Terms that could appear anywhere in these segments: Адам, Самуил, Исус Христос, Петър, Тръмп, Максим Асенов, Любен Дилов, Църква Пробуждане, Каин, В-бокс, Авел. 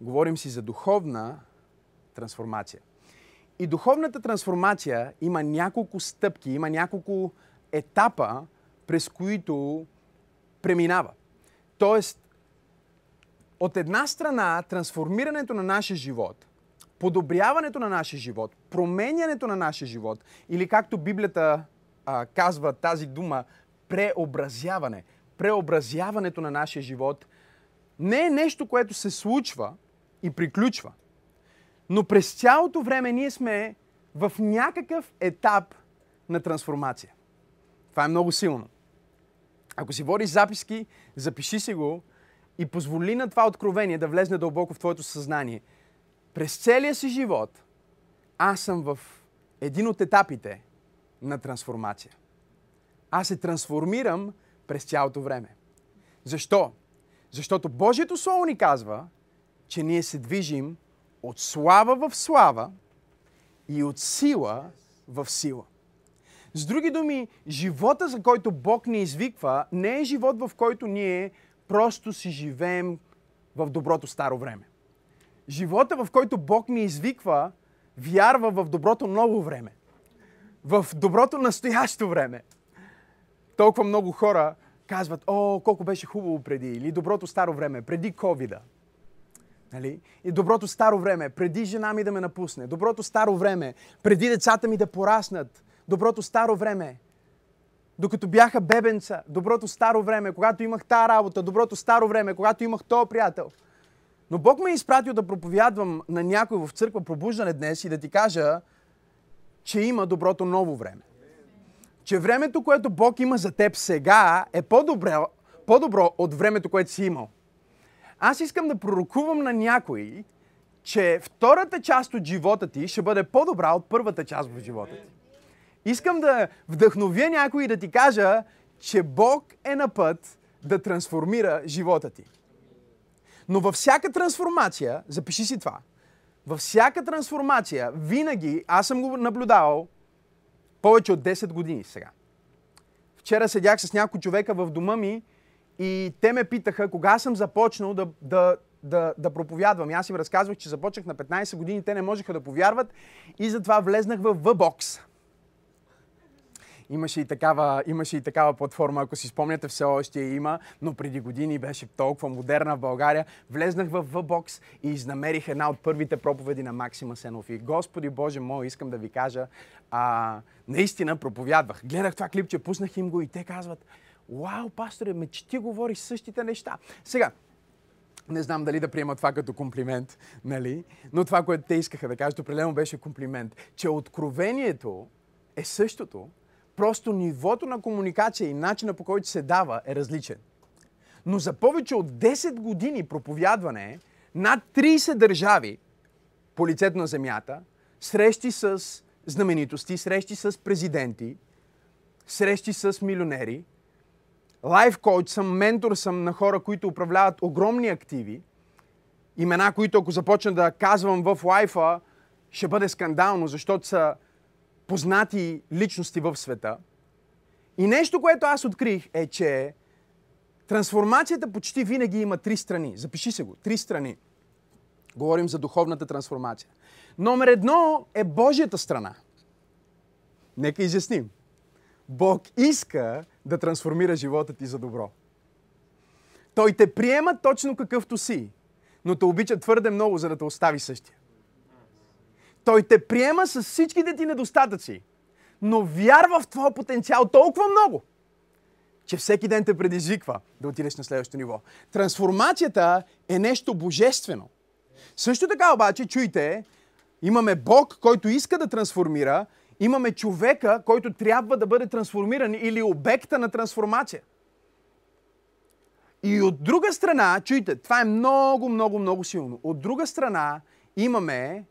Говорим си за духовна трансформация. И духовната трансформация има няколко стъпки, има няколко етапа, през които преминава. Тоест, от една страна, трансформирането на нашия живот, подобряването на нашия живот, променянето на нашия живот, или както Библията казва тази дума, преобразяване. Преобразяването на нашия живот не е нещо, което се случва и приключва. Но през цялото време ние сме в някакъв етап на трансформация. Това е много силно. Ако си водиш записки, запиши си го и позволи на това откровение да влезне дълбоко в твоето съзнание. През целия си живот аз съм в един от етапите на трансформация. Аз се трансформирам през цялото време. Защо? Защото Божието Слово ни казва, че ние се движим от слава в слава и от сила в сила. С други думи, живота, за който Бог ни извиква, не е живот, в който ние просто си живеем в доброто старо време. Живота, в който Бог ни извиква, вярва в доброто ново време. В доброто настоящо време. Толкова много хора казват, о, колко беше хубаво преди, или доброто старо време, преди ковида. Нали? И доброто старо време, преди жена ми да ме напусне. Доброто старо време, преди децата ми да пораснат. Доброто старо време, докато бяха бебенца. Доброто старо време, когато имах тая работа. Доброто старо време, когато имах този приятел. Но Бог ме е изпратил да проповядвам на някой в църква пробуждане днес и да ти кажа, че има доброто ново време. Че времето, което Бог има за теб сега, е по-добро от времето, което си имал. Аз искам да пророкувам на някой, че втората част от живота ти ще бъде по-добра от първата част в живота ти. Искам да вдъхновя някой и да ти кажа, че Бог е на път да трансформира живота ти. Но във всяка трансформация, запиши си това, във всяка трансформация винаги, аз съм го наблюдавал повече от 10 години сега. Вчера седях с няколко човека в дома ми и те ме питаха кога съм започнал да проповядвам. И аз им разказвах, че започнах на 15 години, те не можеха да повярват и затова влезнах в В-бокс. Имаше и такава платформа, ако си спомняте, все още я има, но преди години беше толкова модерна в България. Влезнах в В-бокс и изнамерих една от първите проповеди на Максим Асенов. И Господи Боже мой, искам да ви кажа, наистина проповядвах. Гледах това клипче, пуснах им го и те казват, вау, пасторе, ме че ти говориш същите неща. Сега, не знам дали да приема това като комплимент, нали? Но това, което те искаха да кажат, определено беше комплимент, че откровението е същото, просто нивото на комуникация и начина по който се дава е различен. Но за повече от 10 години проповядване над 30 държави по лицето на земята, срещи с знаменитости, срещи с президенти, срещи с милионери, лайф коуч съм, ментор съм на хора, които управляват огромни активи, имена, които ако започна да казвам в лайфа, ще бъде скандално, защото са познати личности в света. И нещо, което аз открих е, че трансформацията почти винаги има 3 страни. Запиши се го. 3 страни. Говорим за духовната трансформация. Номер 1 е Божията страна. Нека изясним. Бог иска да трансформира живота ти за добро. Той те приема точно какъвто си, но те обича твърде много, за да те остави същия. Той те приема с всичките ти недостатъци, но вярва в твоя потенциал толкова много, че всеки ден те предизвиква да отидеш на следващото ниво. Трансформацията е нещо божествено. Също така обаче, чуйте, имаме Бог, който иска да трансформира, имаме човека, който трябва да бъде трансформиран или обекта на трансформация. И от друга страна, чуйте, това е много, много, много силно. От друга страна имаме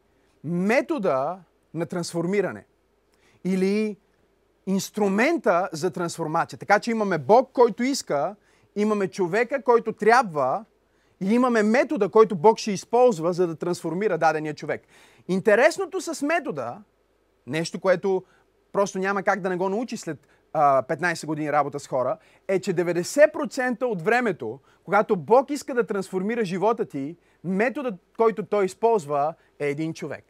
метода на трансформиране или инструмента за трансформация. Така че имаме Бог, който иска, имаме човека, който трябва и имаме метода, който Бог ще използва, за да трансформира дадения човек. Интересното с метода, нещо, което просто няма как да не го научи след 15 години работа с хора, е, че 90% от времето, когато Бог иска да трансформира живота ти, методът, който Той използва, е един човек.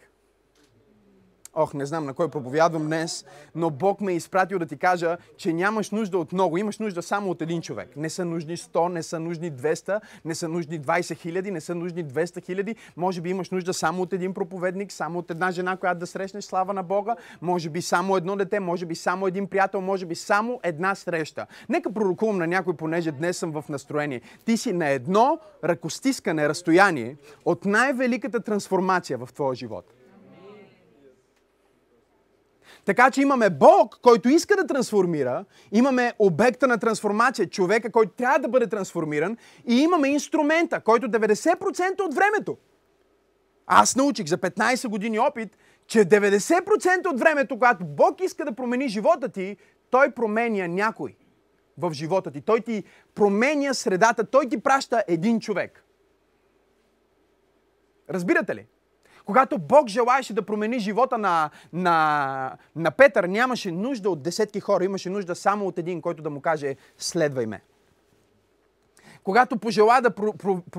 Ох, не знам на кой проповядвам днес, но Бог ме е изпратил да ти кажа, че нямаш нужда от много, имаш нужда само от един човек. Не са нужни 100, не са нужни 200, не са нужни 20 хиляди, не са нужни 200 хиляди. Може би имаш нужда само от един проповедник, само от една жена, която да срещнеш, слава на Бога. Може би само едно дете, може би само един приятел, може би само една среща. Нека пророкувам на някой, понеже днес съм в настроение. Ти си на едно ръкостискане разстояние от най-великата трансформация в твоя живот. Така че имаме Бог, който иска да трансформира, имаме обекта на трансформация, човека, който трябва да бъде трансформиран, и имаме инструмента, който 90% от времето. Аз научих за 15 години опит, че 90% от времето, когато Бог иска да промени живота ти, Той променя някой в живота ти. Той ти променя средата, Той ти праща един човек. Разбирате ли? Когато Бог желаеше да промени живота на Петър, нямаше нужда от десетки хора, имаше нужда само от един, който да му каже следвай ме. Когато пожела да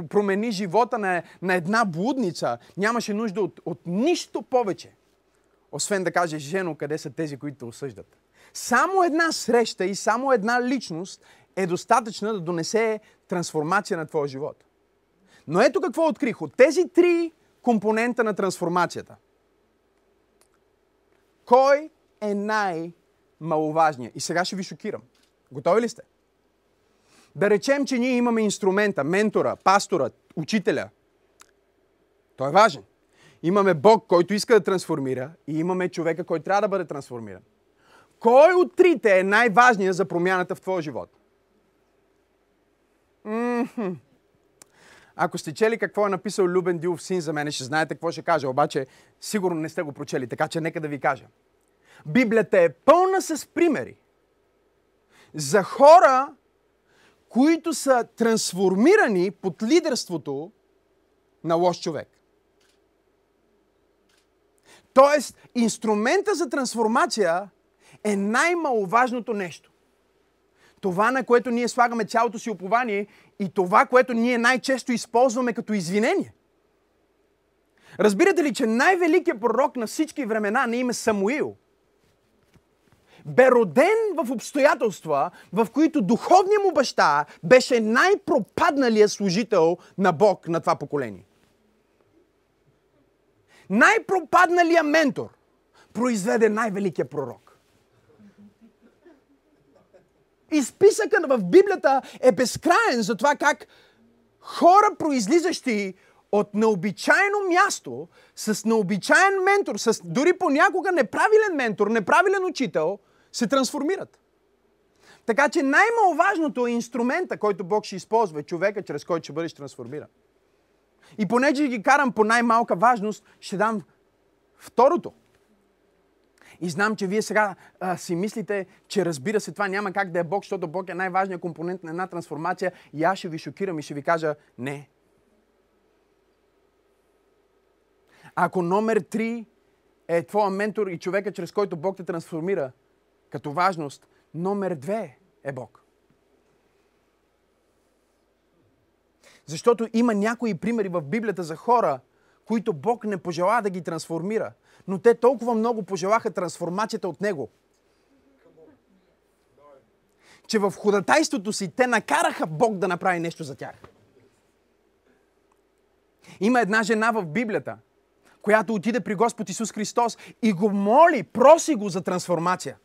промени живота на една блудница, нямаше нужда от нищо повече, освен да каже жено, къде са тези, които осъждат. Само една среща и само една личност е достатъчна да донесе трансформация на твоя живот. Но ето какво открих. От тези три компонента на трансформацията. Кой е най-маловажният? И сега ще ви шокирам. Готови ли сте? Да речем, че ние имаме инструмента, ментора, пастора, учителя. Той е важен. Имаме Бог, който иска да трансформира, и имаме човека, който трябва да бъде трансформиран. Кой от трите е най-важният за промяната в твоя живот? Ако сте чели какво е написал Любен Дилов син за мене, ще знаете какво ще кажа, обаче сигурно не сте го прочели, така че нека да ви кажа. Библията е пълна с примери за хора, които са трансформирани под лидерството на лош човек. Тоест, инструмента за трансформация е най-маловажното нещо. Това, на което ние слагаме цялото си упование, и това, което ние най-често използваме като извинение. Разбирате ли, че най-великият пророк на всички времена на име Самуил бе роден в обстоятелства, в които духовният му баща беше най-пропадналият служител на Бог на това поколение. Най-пропадналият ментор произведе най-великият пророк. И списъкът в Библията е безкраен за това как хора, произлизащи от необичайно място, с необичайен ментор, с дори понякога неправилен ментор, неправилен учител, се трансформират. Така че най-маловажното е инструмента, който Бог ще използва, човека, чрез който ще бъдеш трансформиран. И понеже ги карам по най-малка важност, ще дам второто. И знам, че вие сега си мислите, че разбира се, това няма как да е Бог, защото Бог е най-важният компонент на една трансформация, и аз ще ви шокирам и ще ви кажа не. Ако номер 3 е твоя ментор и човека, чрез който Бог те трансформира като важност, номер 2 е Бог. Защото има някои примери в Библията за хора, които Бог не пожела да ги трансформира, но те толкова много пожелаха трансформацията от Него, че в ходатайството си те накараха Бог да направи нещо за тях. Има една жена в Библията, която отиде при Господ Исус Христос и го моли, проси го за трансформация.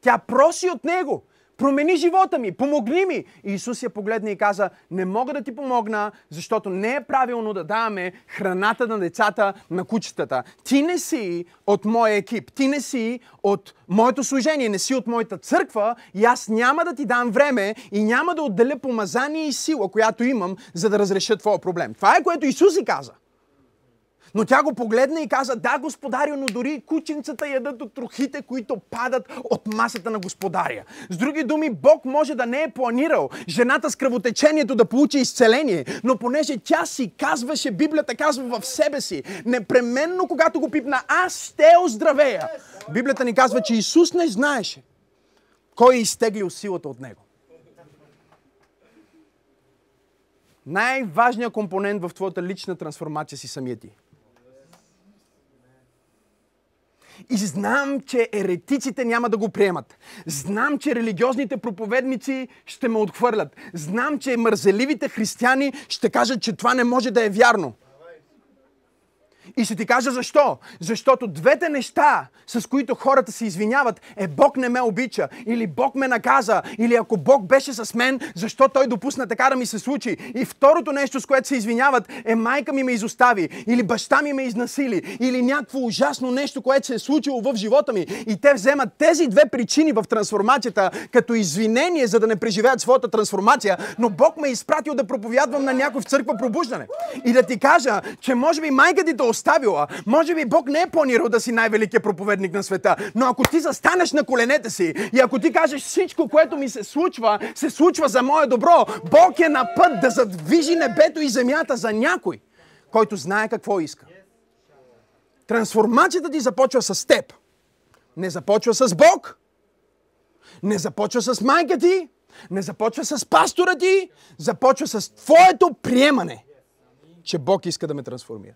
Тя проси от Него: промени живота ми, помогни ми. И Исус я погледна и каза: не мога да ти помогна, защото не е правилно да даваме храната на децата, на кучетата. Ти не си от моя екип, ти не си от моето служение, не си от моята църква, и аз няма да ти дам време и няма да отделя помазание и сила, която имам, за да разреша твоя проблем. Това е, което Исус и каза. Но тя го погледна и каза: да, господаря, но дори кученцата ядат от трохите, които падат от масата на господаря. С други думи, Бог може да не е планирал жената с кръвотечението да получи изцеление, но понеже тя си казваше, Библията казва в себе си: непременно, когато го пипна, аз ще оздравея. Библията ни казва, че Исус не знаеше кой е изтеглил силата от него. Най-важният компонент в твоята лична трансформация си самия ти. И знам, че еретиците няма да го приемат. Знам, че религиозните проповедници ще ме отхвърлят. Знам, че мързеливите християни ще кажат, че това не може да е вярно. И ще ти кажа защо. Защото двете неща, с които хората се извиняват, е Бог не ме обича, или Бог ме наказа, или ако Бог беше с мен, защо Той допусна така да ми се случи. И второто нещо, с което се извиняват, е майка ми ме изостави, или баща ми ме изнасили, или някакво ужасно нещо, което се е случило в живота ми. И те вземат тези две причини в трансформацията като извинение, за да не преживеят своята трансформация, но Бог ме е изпратил да проповядвам на някой в църква пробуждане. И да ти кажа, че може би майка ти оставила. Може би Бог не е планирал да си най-великият проповедник на света, но ако ти застанеш на коленете си и ако ти кажеш всичко, което ми се случва, се случва за мое добро, Бог е на път да задвижи небето и земята за някой, който знае какво иска. Трансформацията ти започва с теб. Не започва с Бог. Не започва с майка ти. Не започва с пастора ти. Започва с твоето приемане, че Бог иска да ме трансформира.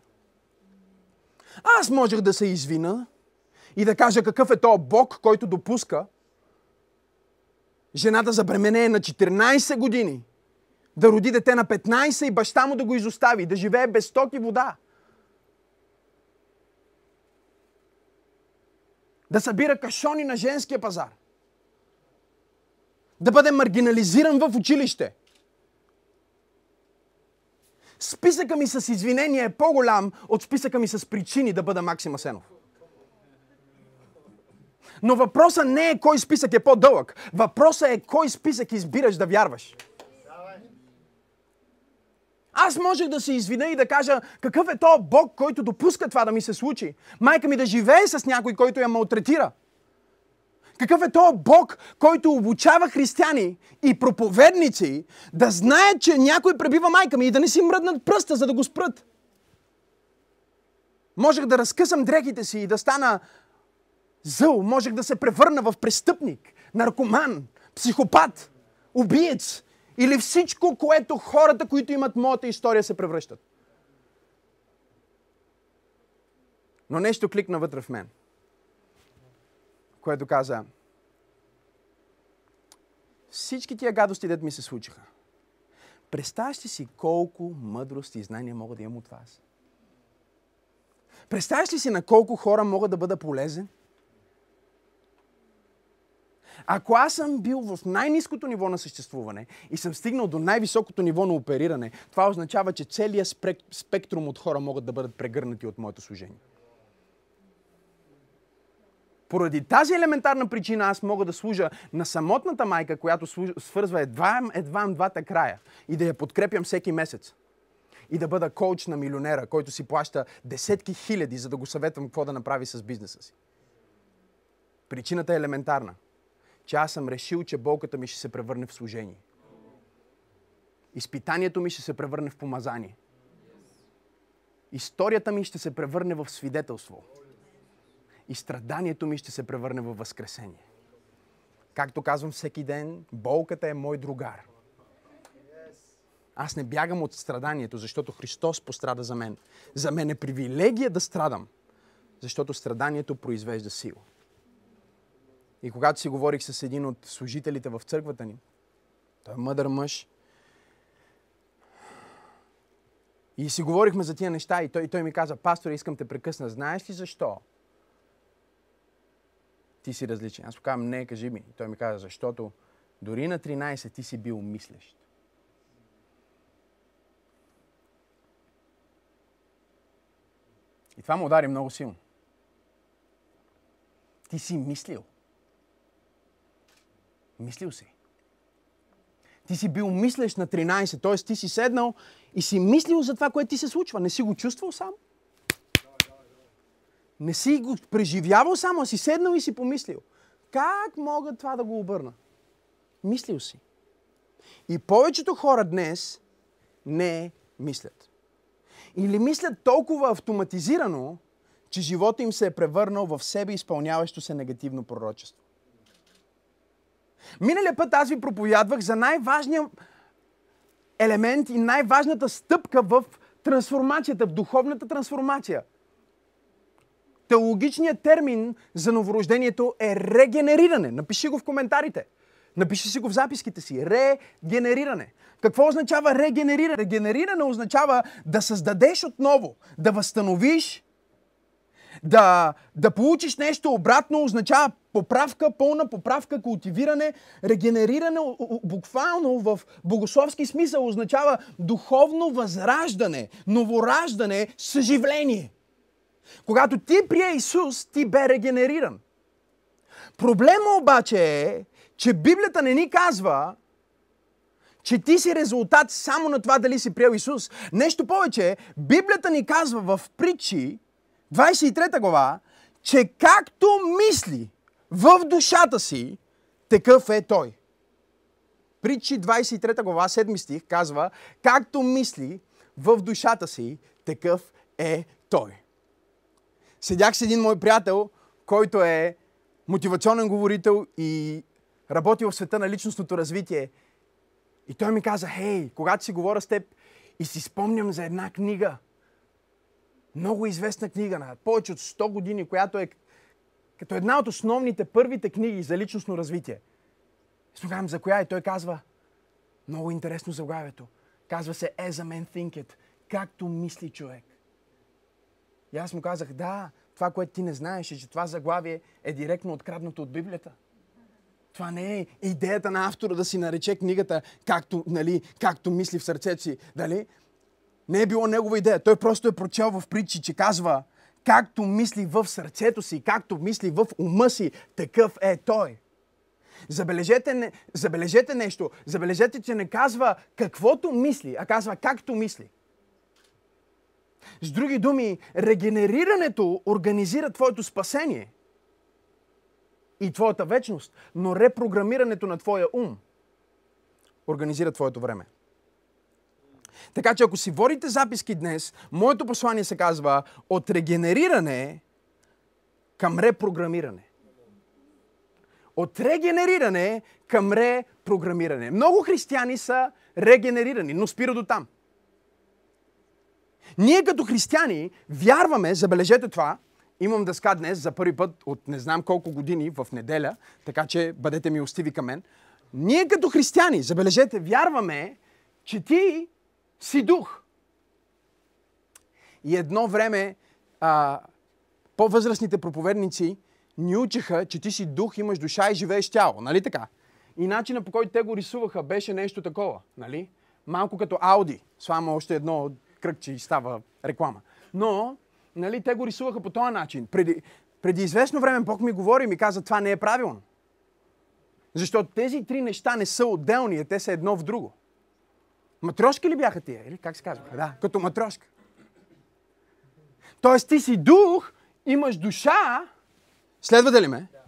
Аз можех да се извина и да кажа какъв е тоя Бог, който допуска жената забременее на 14 години, да роди дете на 15 и баща му да го изостави, да живее без ток и вода. Да събира кашони на женския пазар. Да бъде маргинализиран в училище. Списъка ми с извинения е по-голям от списъка ми с причини да бъда Максим Асенов. Но въпросът не е кой списък е по-дълъг. Въпросът е кой списък избираш да вярваш. Аз можех да се извиня и да кажа какъв е то Бог, който допуска това да ми се случи. Майка ми да живее с някой, който я малтретира. Какъв е тоя Бог, който обучава християни и проповедници да знаят, че някой пребива майка ми и да не си мръднат пръста, за да го спрат? Можех да разкъсам дрехите си и да стана зъл. Можех да се превърна в престъпник, наркоман, психопат, убиец или всичко, което хората, които имат моята история, се превръщат. Но нещо кликна вътре в мен, което каза: всички тия гадости, дет ми се случиха, представяш ли си колко мъдрост и знания мога да имам от вас? Представяш ли си на колко хора мога да бъда полезен? Ако аз съм бил в най-ниското ниво на съществуване и съм стигнал до най-високото ниво на опериране, това означава, че целият спектрум от хора могат да бъдат прегърнати от моето служение. Поради тази елементарна причина аз мога да служа на самотната майка, която свързва едва двата края, и да я подкрепям всеки месец. И да бъда коуч на милионера, който си плаща десетки хиляди, за да го съветвам какво да направи с бизнеса си. Причината е елементарна, че аз съм решил, че болката ми ще се превърне в служение. Изпитанието ми ще се превърне в помазание. Историята ми ще се превърне в свидетелство. И страданието ми ще се превърне във възкресение. Както казвам всеки ден, болката е мой другар. Аз не бягам от страданието, защото Христос пострада за мен. За мен е привилегия да страдам, защото страданието произвежда сила. И когато си говорих с един от служителите в църквата ни, той е мъдър мъж, и си говорихме за тия неща, и той ми каза: пасторе, искам те прекъсна, знаеш ли защо? Ти си различен. Аз казвам: не, кажи ми. Той ми каза: защото дори на 13 ти си бил мислещ. И това му удари много силно. Ти си мислил. Мислил си. Ти си бил мислещ на 13, т.е. ти си седнал и си мислил за това, което ти се случва. Не си го чувствал сам. Не си го преживявал само, а си седнал и си помислил: как мога това да го обърна? Мислил си. И повечето хора днес не мислят. Или мислят толкова автоматизирано, че живота им се е превърнал в себе изпълняващо се негативно пророчество. Миналия път аз ви проповядвах за най-важния елемент и най-важната стъпка в трансформацията, в духовната трансформация. Теологичният термин за новорождението е регенериране. Напиши го в коментарите. Напиши си го в записките си. Регенериране. Какво означава регенериране? Регенериране означава да създадеш отново, да възстановиш, да получиш нещо обратно, означава поправка, пълна поправка, култивиране. Регенериране буквално в богословски смисъл означава духовно възраждане, новораждане, съживление. Когато ти прие Исус, ти бе регенериран. Проблема обаче е, че Библията не ни казва, че ти си резултат само на това дали си приел Исус. Нещо повече, Библията ни казва в Притчи, 23 глава, че както мисли в душата си, такъв е той. Притчи 23 глава, 7 стих казва, както мисли в душата си, такъв е той. Седях с един мой приятел, който е мотивационен говорител и работи в света на личностното развитие. И той ми каза, хей, когато си говоря с теб и си спомням за една книга, много известна книга на повече от 100 години, която е като една от основните първите книги за личностно развитие. Слухам за коя и той казва, много интересно заглавието. Казва се As a Man Think It, както мисли човек. И аз му казах, да, това, което ти не знаеш е, че това заглавие е директно откраднато от Библията. Това не е идеята на автора да си нарече книгата както мисли в сърцето си. Дали? Не е било негова идея. Той просто е прочел в Притчи, че казва, както мисли в сърцето си, както мисли в ума си, такъв е той. Забележете нещо. Забележете, че не казва каквото мисли, а казва както мисли. С други думи, регенерирането организира твоето спасение и твоята вечност, но репрограмирането на твоя ум организира твоето време. Така че ако си водите записки днес, моето послание се казва от регенериране към репрограмиране. От регенериране към репрограмиране. Много християни са регенерирани, но спира до там. Ние като християни вярваме, забележете това, имам дъска днес за първи път от не знам колко години в неделя, така че бъдете милостиви към мен. Ние като християни, забележете, вярваме, че ти си дух. И едно време по-възрастните проповедници ни учеха, че ти си дух, имаш душа и живееш тяло, нали така? И начинът, по който те го рисуваха, беше нещо такова, нали? Малко като Ауди, само още едно кръгче и става реклама. Но, нали, те го рисуваха по този начин. Преди известно време Бог ми говори и ми каза, това не е правилно. Защото тези три неща не са отделни, а те са едно в друго. Матрошки ли бяха тия? Или как се казваха? Да, като матрошка. Тоест ти си дух, имаш душа, следвате ли ме? Да.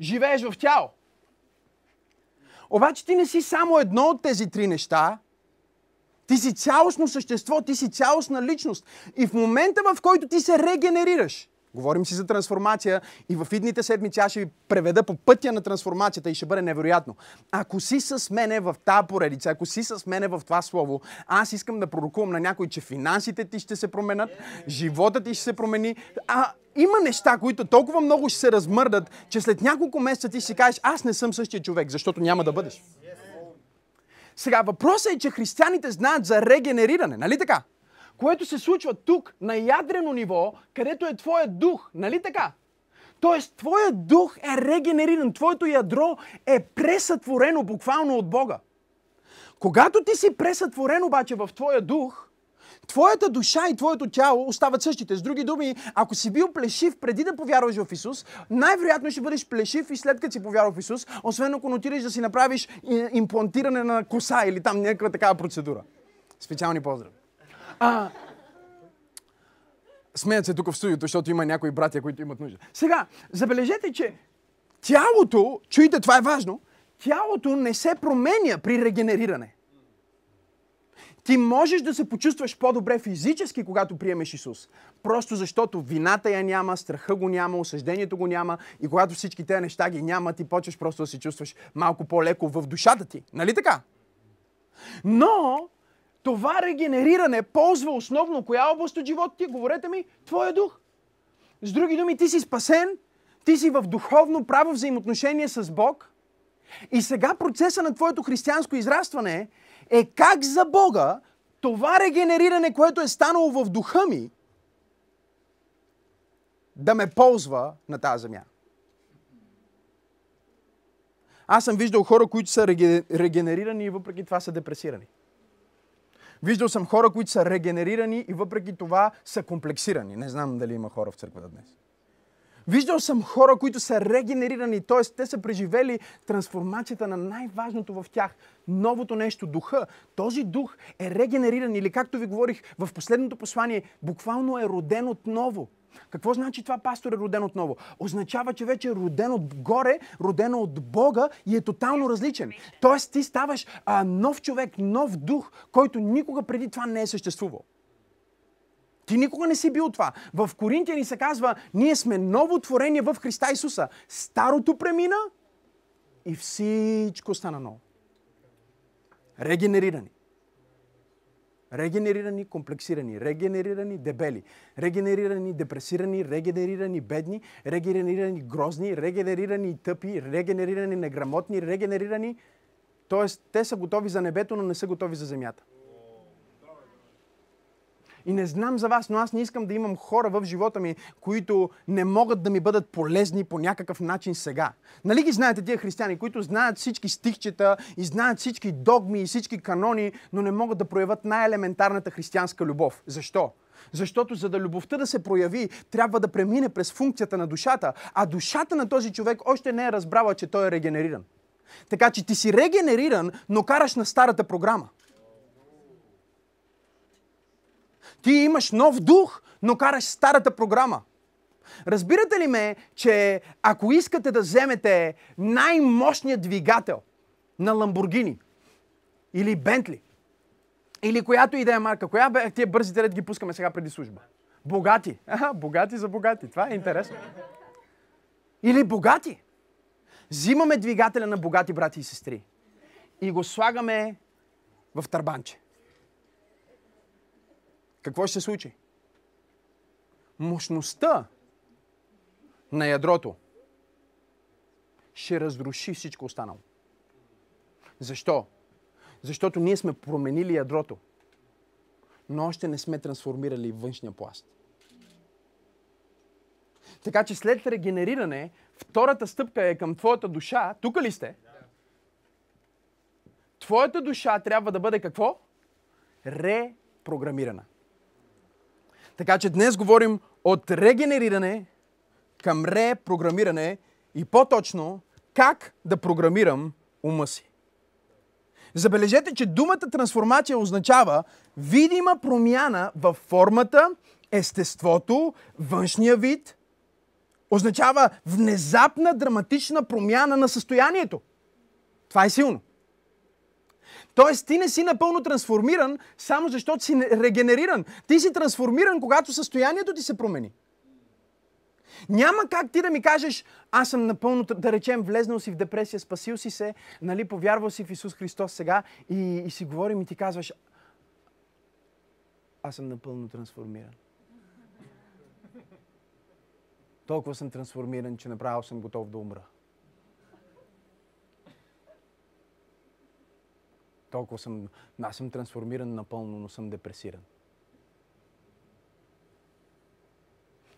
Живееш в тяло. Обаче ти не си само едно от тези три неща, ти си цялостно същество, ти си цялостна личност. И в момента, в който ти се регенерираш, говорим си за трансформация и в идните седмици аз ще ви преведа по пътя на трансформацията и ще бъде невероятно. Ако си с мене в тази поредица, ако си с мене в това слово, аз искам да пророкувам на някой, че финансите ти ще се променят, живота ти ще се промени. Има неща, които толкова много ще се размърдат, че след няколко месеца ти ще си кажеш, аз не съм същия човек, защото няма да бъдеш. Сега, въпросът е, че християните знаят за регенериране, нали така? Което се случва тук, на ядрено ниво, където е твоят дух, нали така? Тоест, твоят дух е регенериран, твоето ядро е пресътворено буквално от Бога. Когато ти си пресътворен обаче в твоя дух, твоята душа и твоето тяло остават същите. С други думи, ако си бил плешив преди да повярваш в Исус, най-вероятно ще бъдеш плешив и след като си повярвал в Исус, освен ако не отидеш да си направиш имплантиране на коса или там някаква такава процедура. Специални поздрави. Смеят се тук в студиото, защото има някои братия, които имат нужда. Сега, забележете, че тялото, чуйте, това е важно, тялото не се променя при регенериране. Ти можеш да се почувстваш по-добре физически, когато приемеш Исус. Просто защото вината я няма, страха го няма, осъждението го няма и когато всички тези неща ги няма, ти почваш просто да се чувстваш малко по-леко в душата ти. Нали така? Но това регенериране ползва основно коя област от живота ти? Говорете ми, твоя дух. С други думи, ти си спасен, ти си в духовно право взаимоотношение с Бог и сега процеса на твоето християнско израстване е как за Бога това регенериране, което е станало в духа ми, да ме ползва на тази земя. Аз съм виждал хора, които са регенерирани и въпреки това са депресирани. Виждал съм хора, които са регенерирани и въпреки това са комплексирани. Не знам дали има хора в църквата днес. Виждал съм хора, които са регенерирани, т.е. те са преживели трансформацията на най-важното в тях. Новото нещо, духа. Този дух е регенериран или както ви говорих в последното послание, буквално е роден отново. Какво значи това, пастор, е роден отново? Означава, че вече е роден отгоре, роден от Бога и е тотално различен. Тоест ти ставаш нов човек, нов дух, който никога преди това не е съществувал. Ти никога не си бил това. В Коринтияни се казва, ние сме ново творение в Христа Исуса. Старото премина и всичко стана ново. Регенерирани. Регенерирани, комплексирани, регенерирани, дебели, регенерирани, депресирани, регенерирани, бедни, регенерирани, грозни, регенерирани, тъпи, регенерирани, неграмотни, регенерирани. Тоест, те са готови за небето, но не са готови за земята. И не знам за вас, но аз не искам да имам хора в живота ми, които не могат да ми бъдат полезни по някакъв начин сега. Нали ги знаете тия християни, които знаят всички стихчета и знаят всички догми и всички канони, но не могат да проявят най-елементарната християнска любов. Защо? Защото за да любовта да се прояви, трябва да премине през функцията на душата, а душата на този човек още не е разбрала, че той е регенериран. Така че ти си регенериран, но караш на старата програма. Ти имаш нов дух, но караш старата програма. Разбирате ли ме, че ако искате да вземете най-мощният двигател на Ламборгини или Бентли, или която и да е марка, коя бе, тия бързите ред ги пускаме сега преди служба? Богати. Богати за богати, това е интересно. Или богати. Взимаме двигателя на богати брати и сестри и го слагаме в търбанче. Какво ще се случи? Мощността на ядрото ще разруши всичко останало. Защо? Защото ние сме променили ядрото, но още не сме трансформирали външния пласт. Така че след регенериране, втората стъпка е към твоята душа. Тука ли сте? Твоята душа трябва да бъде какво? Репрограмирана. Така че днес говорим от регенериране към репрограмиране и по-точно как да програмирам ума си. Забележете, че думата трансформация означава видима промяна във формата, естеството, външния вид. Означава внезапна драматична промяна на състоянието. Това е силно. Тоест, ти не си напълно трансформиран, само защото си регенериран. Ти си трансформиран, когато състоянието ти се промени. Няма как ти да ми кажеш, аз съм напълно, да речем, влезнал си в депресия, спасил си се, нали, повярвал си в Исус Христос сега и си говорим и ти казваш, аз съм напълно трансформиран. Толкова съм трансформиран, че направо съм готов да умра. Толкова съм... Аз съм трансформиран напълно, но съм депресиран.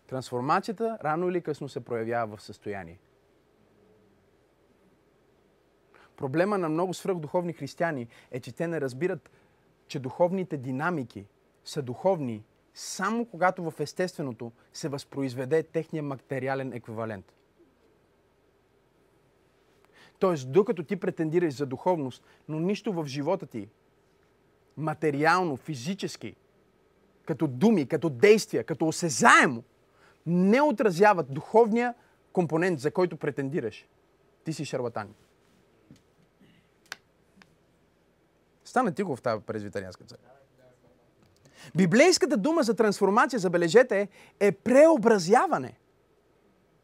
Трансформацията рано или късно се проявява в състояние. Проблема на много свръхдуховни християни е, че те не разбират, че духовните динамики са духовни само когато в естественото се възпроизведе техния материален еквивалент. Тоест, докато ти претендираш за духовност, но нищо в живота ти, материално, физически, като думи, като действия, като осезаемо, не отразяват духовния компонент, за който претендираш. Ти си шарлатан. Стана тихо в тази презвитарианска църква. Библейската дума за трансформация, забележете, е преобразяване.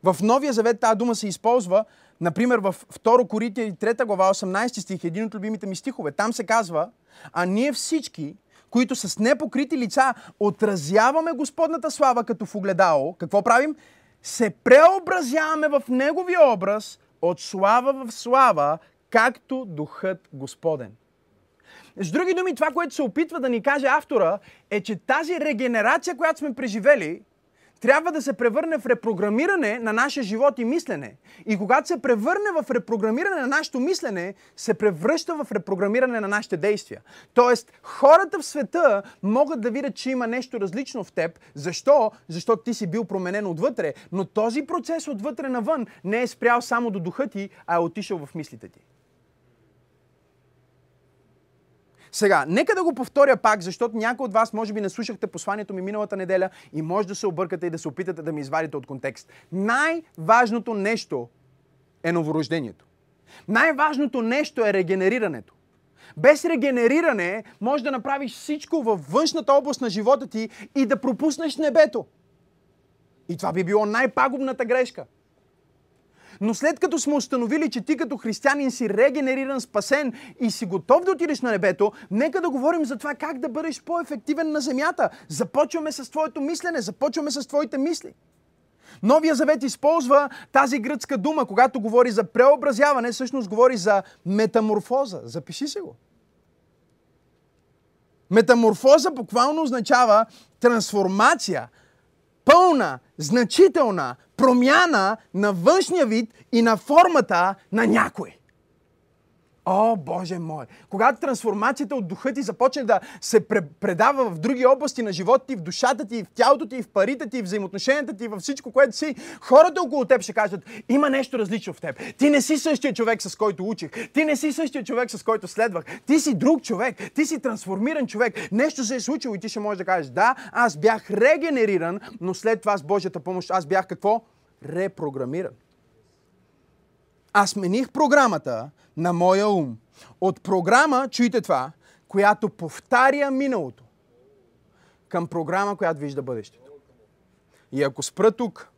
В Новия Завет тази дума се използва, например, в 2 Коринтияни 3 глава 18 стих, един от любимите ми стихове. Там се казва: а ние всички, които с непокрити лица отразяваме Господната слава като в огледало, какво правим? Се преобразяваме в Неговия образ от слава в слава, както Духът Господен. С други думи, това, което се опитва да ни каже автора, е, че тази регенерация, която сме преживели, трябва да се превърне в репрограмиране на нашия живот и мислене. И когато се превърне в репрограмиране на нашето мислене, се превръща в репрограмиране на нашите действия. Тоест, хората в света могат да видят, че има нещо различно в теб. Защо? Защото ти си бил променен отвътре. Но този процес отвътре навън не е спрял само до духа ти, а е отишъл в мислите ти. Сега, нека да го повторя пак, защото някои от вас може би не слушахте посланието ми миналата неделя и може да се объркате и да се опитате да ми извадите от контекст. Най-важното нещо е новорождението. Най-важното нещо е регенерирането. Без регенериране може да направиш всичко във външната област на живота ти и да пропуснеш небето. И това би било най-пагубната грешка. Но след като сме установили, че ти като християнин си регенериран, спасен и си готов да отидеш на небето, нека да говорим за това как да бъдеш по-ефективен на земята. Започваме с твоето мислене, започваме с твоите мисли. Новия Завет използва тази гръцка дума, когато говори за преобразяване, всъщност говори за метаморфоза. Запиши се го. Метаморфоза буквално означава трансформация, пълна, значителна промяна на външния вид и на формата на някой. О, Боже мой! Когато трансформацията от духа ти започне да се предава в други области на живота ти, в душата ти, в тялото ти, в парите ти, в взаимоотношенията ти, във всичко, което си, хората около теб ще кажат: има нещо различно в теб. Ти не си същия човек, с който учих. Ти не си същия човек, с който следвах. Ти си друг човек. Ти си трансформиран човек. Нещо се е случило и ти ще можеш да кажеш: да, аз бях регенериран, но след това с Божията помощ аз бях какво? Репрограмиран. Аз смених програмата на моя ум. От програма, чуйте това, която повтаря миналото, към програма, която вижда бъдещето. И ако спра тук,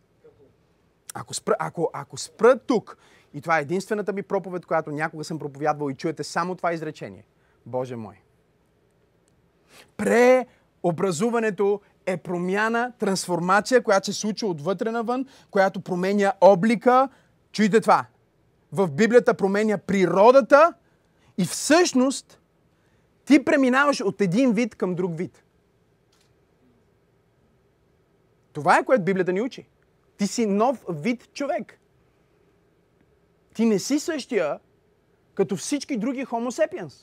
ако спра тук, и това е единствената ми проповед, която някога съм проповядвал, и чуете само това изречение. Боже мой! Преобразуването е промяна, трансформация, която се случва отвътре навън, която променя облика. Чуйте това! В Библията променя природата и всъщност ти преминаваш от един вид към друг вид. Това е, което Библията ни учи. Ти си нов вид човек. Ти не си същия като всички други Homo sapiens.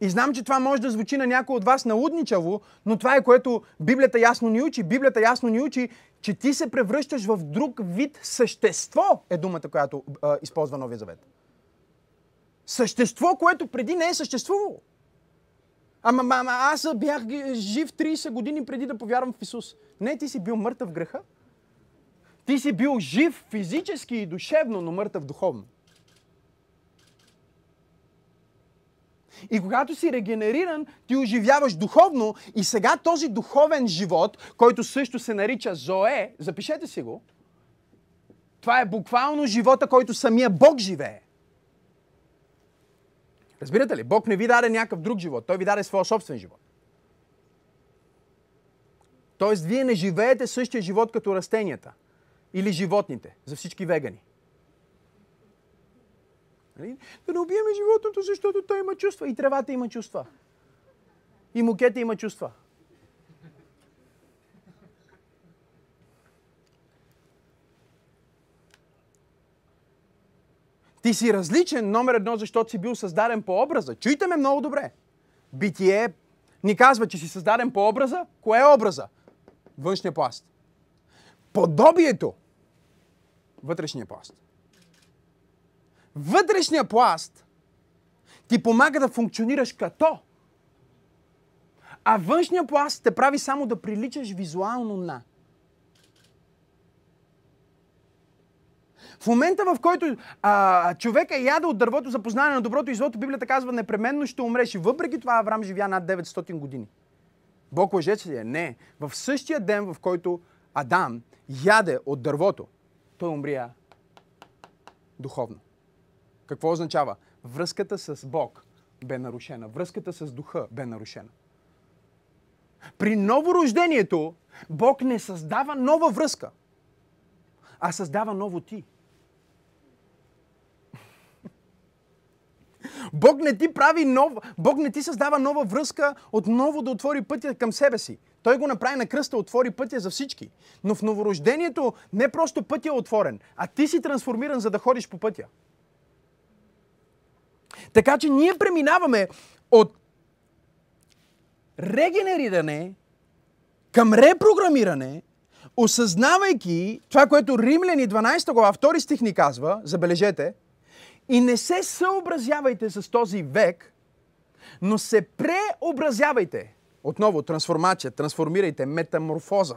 И знам, че това може да звучи на някой от вас налудничаво, но това е, което Библията ясно ни учи. Библията ясно ни учи, че ти се превръщаш в друг вид същество, е думата, която използва Новия Завет. Същество, което преди не е съществувало. Ама аз бях жив 30 години преди да повярвам в Исус. Не, ти си бил мъртъв в греха. Ти си бил жив физически и душевно, но мъртъв духовно. И когато си регенериран, ти оживяваш духовно и сега този духовен живот, който също се нарича Зое, запишете си го, това е буквално живота, който самия Бог живее. Разбирате ли? Бог не ви даде някакъв друг живот, Той ви даде своя собствен живот. Тоест, вие не живеете същия живот като растенията или животните, за всички вегани. Да не убиеме животното, защото той има чувства. И тревата има чувства. И мукета има чувства. Ти си различен, номер едно, защото си бил създаден по образа. Чуйте ме много добре. Битие ни казва, че си създаден по образа. Кое е образа? Външния пласт. Подобието. Вътрешния пласт. Вътрешния пласт ти помага да функционираш като, а външния пласт те прави само да приличаш визуално на. В момента, в който човека яда от дървото за познание на доброто и злото, Библията казва, непременно ще умреш. И въпреки това Авраам живя над 900 години. Бог лъжец ли е? Не. В същия ден, в който Адам яде от дървото, той умря духовно. Какво означава? Връзката с Бог бе нарушена. Връзката с духа бе нарушена. При новорождението Бог не създава нова връзка, а създава ново ти. Бог не ти прави нов, Бог не ти създава нова връзка отново да отвори пътя към себе си. Той го направи на кръста, отвори пътя за всички. Но в новорождението не просто пътя е отворен, а ти си трансформиран, за да ходиш по пътя. Така че ние преминаваме от регенериране към репрограмиране, осъзнавайки това, което Римляни 12 глава 2 стих ни казва, забележете, и не се съобразявайте с този век, но се преобразявайте. Отново, трансформация, трансформирайте, метаморфоза.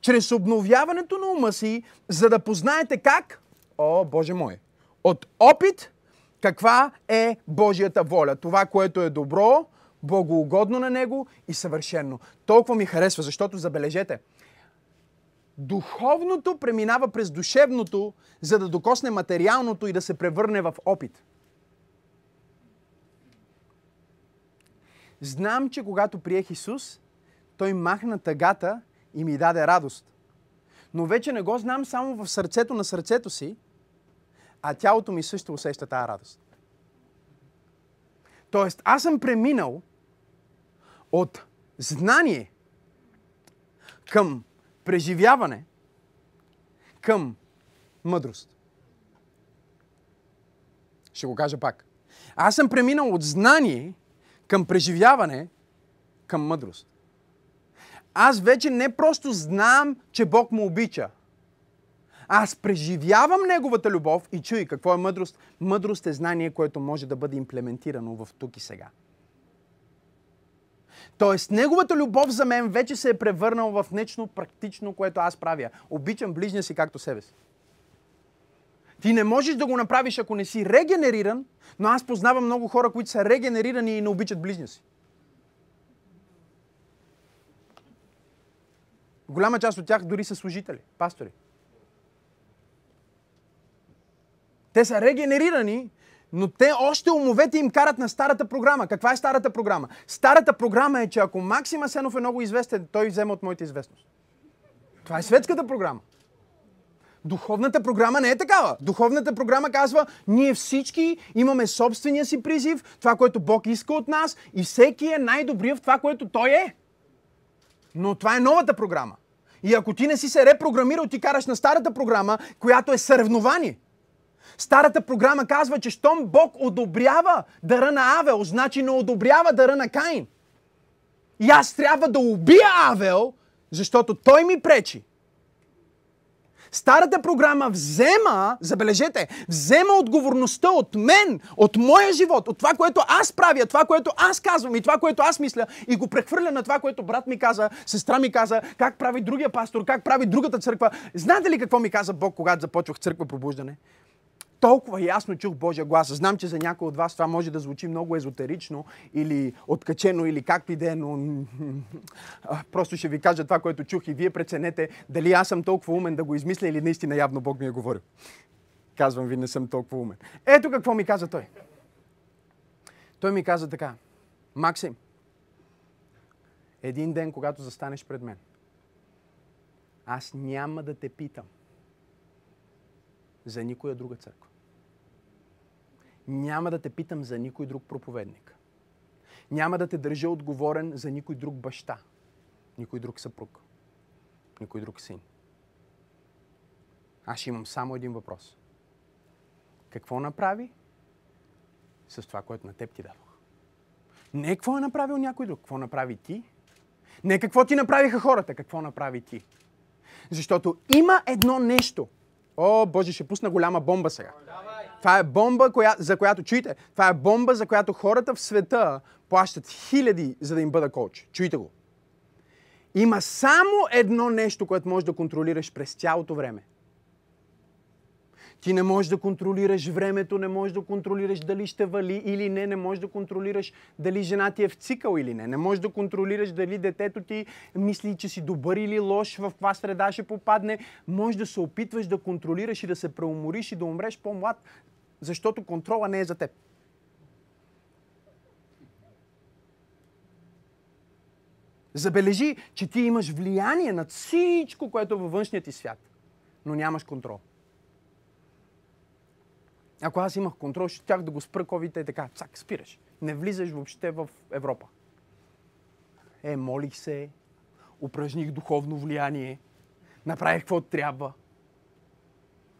Чрез обновяването на ума си, за да познаете как, о, Боже мой, от опит, каква е Божията воля. Това, което е добро, благоугодно на Него и съвършено. Толкова ми харесва, защото забележете, духовното преминава през душевното, за да докосне материалното и да се превърне в опит. Знам, че когато приех Исус, Той махна тъгата и ми даде радост. Но вече не го знам само в сърцето на сърцето си, а тялото ми също усеща тази радост. Тоест, аз съм преминал от знание към преживяване, към мъдрост. Ще го кажа пак. Аз съм преминал от знание към преживяване, към мъдрост. Аз вече не просто знам, че Бог му обича. Аз преживявам Неговата любов и чуй, какво е мъдрост? Мъдрост е знание, което може да бъде имплементирано в тук и сега. Тоест, Неговата любов за мен вече се е превърнала в нещо практично, което аз правя. Обичам ближния си както себе си. Ти не можеш да го направиш, ако не си регенериран, но аз познавам много хора, които са регенерирани и не обичат ближния си. Голяма част от тях дори са служители, пастори. Те са регенерирани, но те още умовете им карат на старата програма. Каква е старата програма? Старата програма е, че ако Максим Асенов е много известен, той взема от моята известност. Това е светската програма. Духовната програма не е такава. Духовната програма казва, ние всички имаме собствения си призив, това, което Бог иска от нас и всеки е най-добрия в това, което той е. Но това е новата програма. И ако ти не си се репрограмирал, ти караш на старата програма, която е съревнование. Старата програма казва, че щом Бог одобрява дъра на Авел, значи не одобрява дъра на Каин. И аз трябва да убия Авел, защото той ми пречи. Старата програма взема, забележете, взема отговорността от мен, от моя живот, от това, което аз правя, това, което аз казвам и това, което аз мисля и го прехвърля на това, което брат ми каза, сестра ми каза, как прави другия пастор, как прави другата църква. Знаете ли какво ми каза Бог, когато започвах Църква Пробуждане? Толкова ясно чух Божия глас. Знам, че за някой от вас това може да звучи много езотерично или откачено, или както и да е, но просто ще ви кажа това, което чух и вие преценете дали аз съм толкова умен да го измисля или наистина явно Бог ми е говорил. Казвам ви, не съм толкова умен. Ето какво ми каза Той. Той ми каза така. Максим, един ден, когато застанеш пред мен, аз няма да те питам за никоя друга църква. Няма да те питам за никой друг проповедник. Няма да те държа отговорен за никой друг баща, никой друг съпруг, никой друг син. Аз ще имам само един въпрос. Какво направи с това, което на теб ти дадох? Не какво е направил някой друг, какво направи ти? Не какво ти направиха хората, какво направи ти? Защото има едно нещо. О, Боже, ще пусна голяма бомба сега. Това е бомба, за която, чуйте, това е бомба, за която хората в света плащат хиляди, за да им бъда коуч. Чуйте го. Има само едно нещо, което можеш да контролираш през цялото време. Ти не можеш да контролираш времето, не можеш да контролираш дали ще вали или не, не можеш да контролираш дали жена ти е в цикъл или не, не можеш да контролираш дали детето ти мисли, че си добър или лош, в каква среда ще попадне. Можеш да се опитваш да контролираш и да се преумориш и да умреш по-млад, защото контрола не е за теб. Забележи, че ти имаш влияние над всичко, което е във външния ти свят, но нямаш контрол. Ако аз имах контрол, ще щях да го спра ковита и така, цак, спираш. Не влизаш въобще в Европа. Молих се, упражних духовно влияние, направих каквото трябва,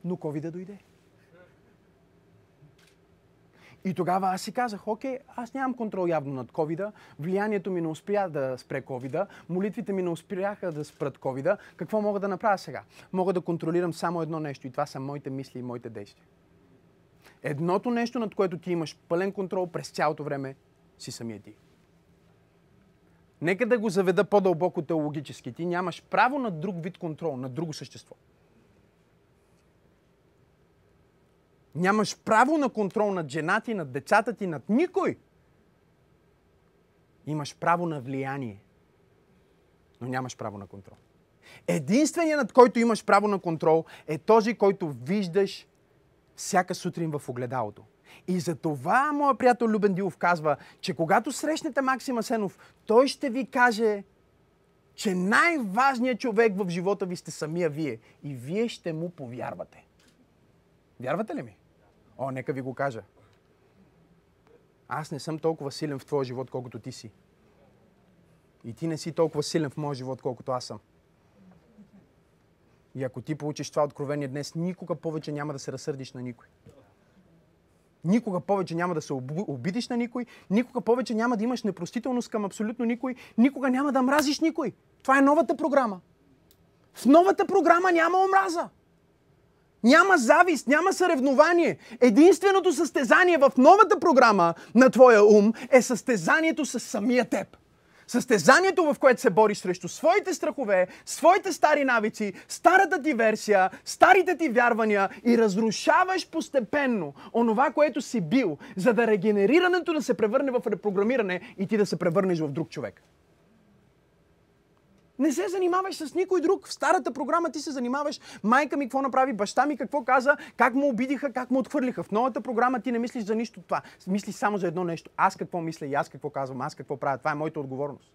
но ковида дойде. И тогава аз си казах, окей, аз нямам контрол явно над ковида, влиянието ми не успя да спре ковида, молитвите ми не успяха да спрат ковида. Какво мога да направя сега? Мога да контролирам само едно нещо и това са моите мисли и моите действия. Едното нещо, над което ти имаш пълен контрол през цялото време, си самия ти. Нека да го заведа по-дълбоко теологически. Ти нямаш право на друг вид контрол, на друго същество. Нямаш право на контрол над жена ти, над децата ти, над никой. Имаш право на влияние, но нямаш право на контрол. Единственият, над който имаш право на контрол, е този, който виждаш всяка сутрин в огледалото. И за това моят приятел Любен Дилов казва, че когато срещнете Максим Асенов, той ще ви каже, че най-важният човек в живота ви сте самия вие. И вие ще му повярвате. Вярвате ли ми? О, нека ви го кажа. Аз не съм толкова силен в твоя живот, колкото ти си. И ти не си толкова силен в моя живот, колкото аз съм. И ако ти получиш това откровение днес, никога повече няма да се разсърдиш на никой. Никога повече няма да се обидиш на никой. Никога повече няма да имаш непростителност към абсолютно никой. Никога няма да мразиш никой. Това е новата програма. В новата програма няма омраза. Няма завист, няма съревнование. Единственото състезание в новата програма на твоя ум е състезанието с самия теб. Състезанието, в което се бориш срещу своите страхове, своите стари навици, старата ти версия, старите ти вярвания и разрушаваш постепенно онова, което си бил, за да регенерирането да се превърне в репрограмиране и ти да се превърнеш в друг човек. Не се занимаваш с никой друг. В старата програма ти се занимаваш майка ми какво направи, баща ми какво каза, как му обидиха, как му отхвърлиха. В новата програма ти не мислиш за нищо това. Мислиш само за едно нещо. Аз какво мисля и аз какво казвам, аз какво правя. Това е моята отговорност.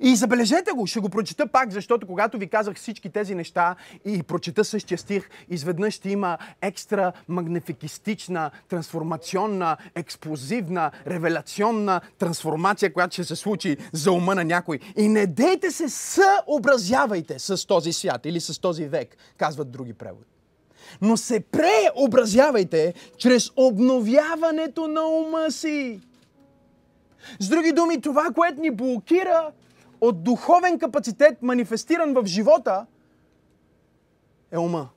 И забележете го, ще го прочета пак, защото когато ви казах всички тези неща и прочета същия стих, изведнъж ще има екстра магнификистична, трансформационна, експлозивна, ревелационна трансформация, която ще се случи за ума на някой. И не дейте се съобразявайте с този свят или с този век, казват други преводи. Но се преобразявайте чрез обновяването на ума си. С други думи, това, което ни блокира от духовен капацитет, манифестиран в живота, е ума.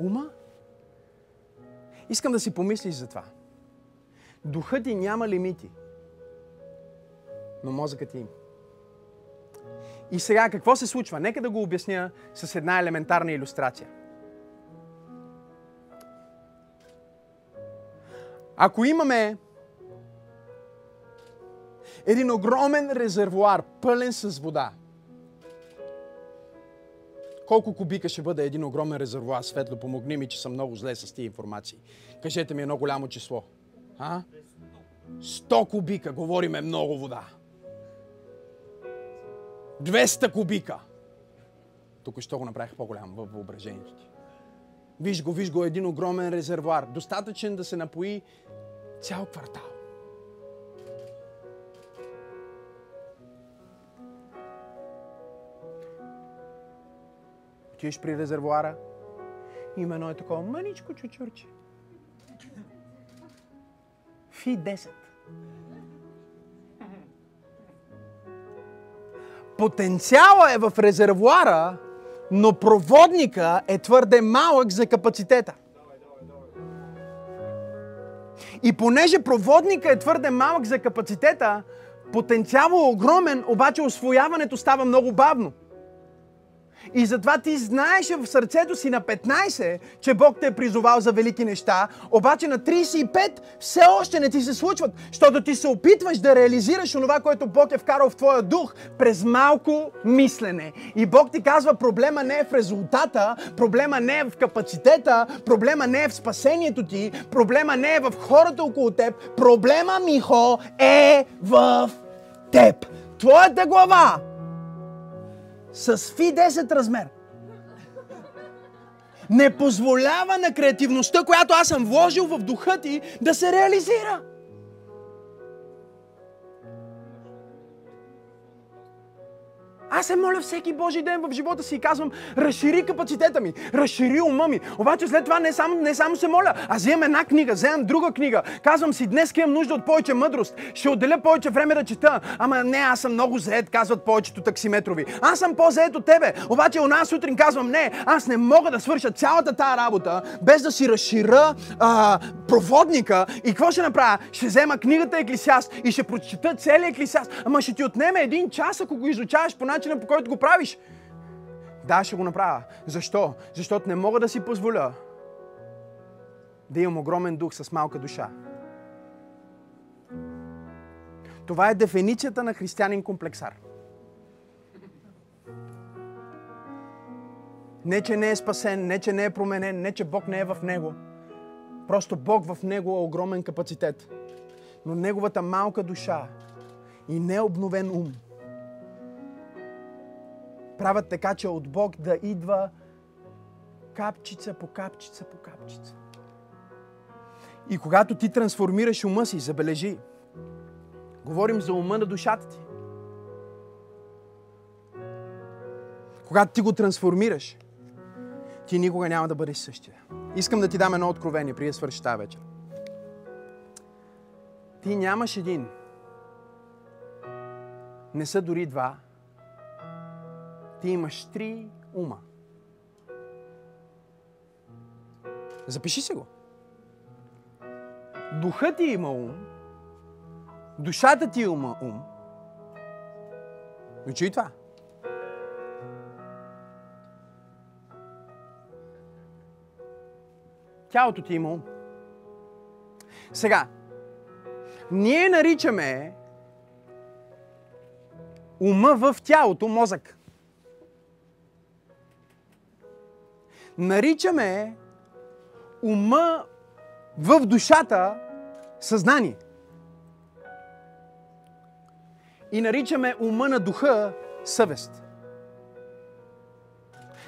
Ума? Искам да си помислиш за това. Духът ти няма лимити, но мозъкът ти има. И сега какво се случва? Нека да го обясня с една елементарна илюстрация. Ако имаме един огромен резервоар, пълен с вода. Колко кубика ще бъде един огромен резервоар? Светло, помогни ми, че съм много зле с тия информации. Кажете ми едно голямо число. 100 кубика, говориме много вода. 200 кубика. Тук ще го направих по-голям във въображението ти. Виж го, един огромен резервоар, достатъчен да се напои цял квартал. Отиваш при резервоара, има едно е такова мъничко чучурче. Фи 10. Потенциала е в резервоара, но проводника е твърде малък за капацитета. И понеже проводника е твърде малък за капацитета, потенциалът е огромен, обаче усвояването става много бавно. И затова ти знаеш в сърцето си на 15, че Бог те е призовал за велики неща, обаче на 35 все още не ти се случват, защото ти се опитваш да реализираш онова, което Бог е вкарал в твоя дух през малко мислене. И Бог ти казва, проблема не е в резултата, проблема не е в капацитета, проблема не е в спасението ти, проблема не е в хората около теб, проблема, михо, е в теб. Твоята глава с фи 10 размер не позволява на креативността, която аз съм вложил в духа ти, да се реализира. Аз се моля всеки Божий ден в живота си и казвам, разшири капацитета ми, разшири ума ми. Обаче след това не само се моля, а вземам една книга, вземам друга книга. Казвам си, днес имам нужда от повече мъдрост, ще отделя повече време да чета. Ама не, аз съм много заед, казват повечето таксиметрови. Аз съм по-заед от тебе. Обаче оназ сутрин казвам, не, аз не мога да свърша цялата тая работа, без да си разширя проводника. И какво ще направя? Ще взема книгата Еклесиаст и ще прочета целия Еклесиаст. Ама ще ти отнеме 1 час, ако го изучаваш по начина, по който го правиш. Да, ще го направя. Защо? Защото не мога да си позволя да имам огромен дух с малка душа. Това е дефиницията на християнин комплексар. Не, че не е спасен, не, че не е променен, не, че Бог не е в него. Просто Бог в него е огромен капацитет. Но неговата малка душа и необновен ум правят така, че от Бог да идва капчица по капчица по капчица. И когато ти трансформираш ума си, забележи, говорим за ума на душата ти. Когато ти го трансформираш, ти никога няма да бъдеш същия. Искам да ти дам едно откровение, преди да свърши тази вечер. Ти нямаш един. Не са дори 2. Ти имаш 3 ума. Запиши се го. Духът ти има ум. Душата ти има ум. Но чуй това. Тялото ти има ум. Сега, ние наричаме ума в тялото мозък. Наричаме ума в душата съзнание. И наричаме ума на духа съвест.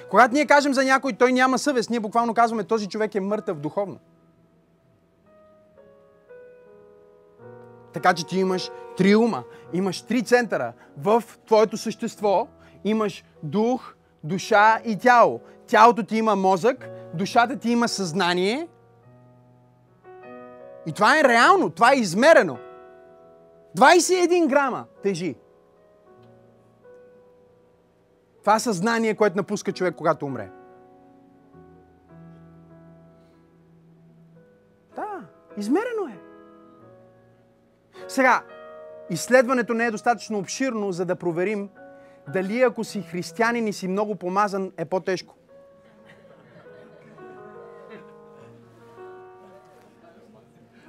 Когато ние кажем за някой, той няма съвест, ние буквално казваме, този човек е мъртъв духовно. Така че ти имаш 3 ума, имаш 3 центъра в твоето същество, имаш дух, душа и тяло. Тялото ти има мозък, душата ти има съзнание. И това е реално, това е измерено. 21 грама тежи. Това е съзнание, което напуска човек, когато умре. Да, измерено е. Сега, изследването не е достатъчно обширно, за да проверим дали ако си християнин и си много помазан, е по-тежко.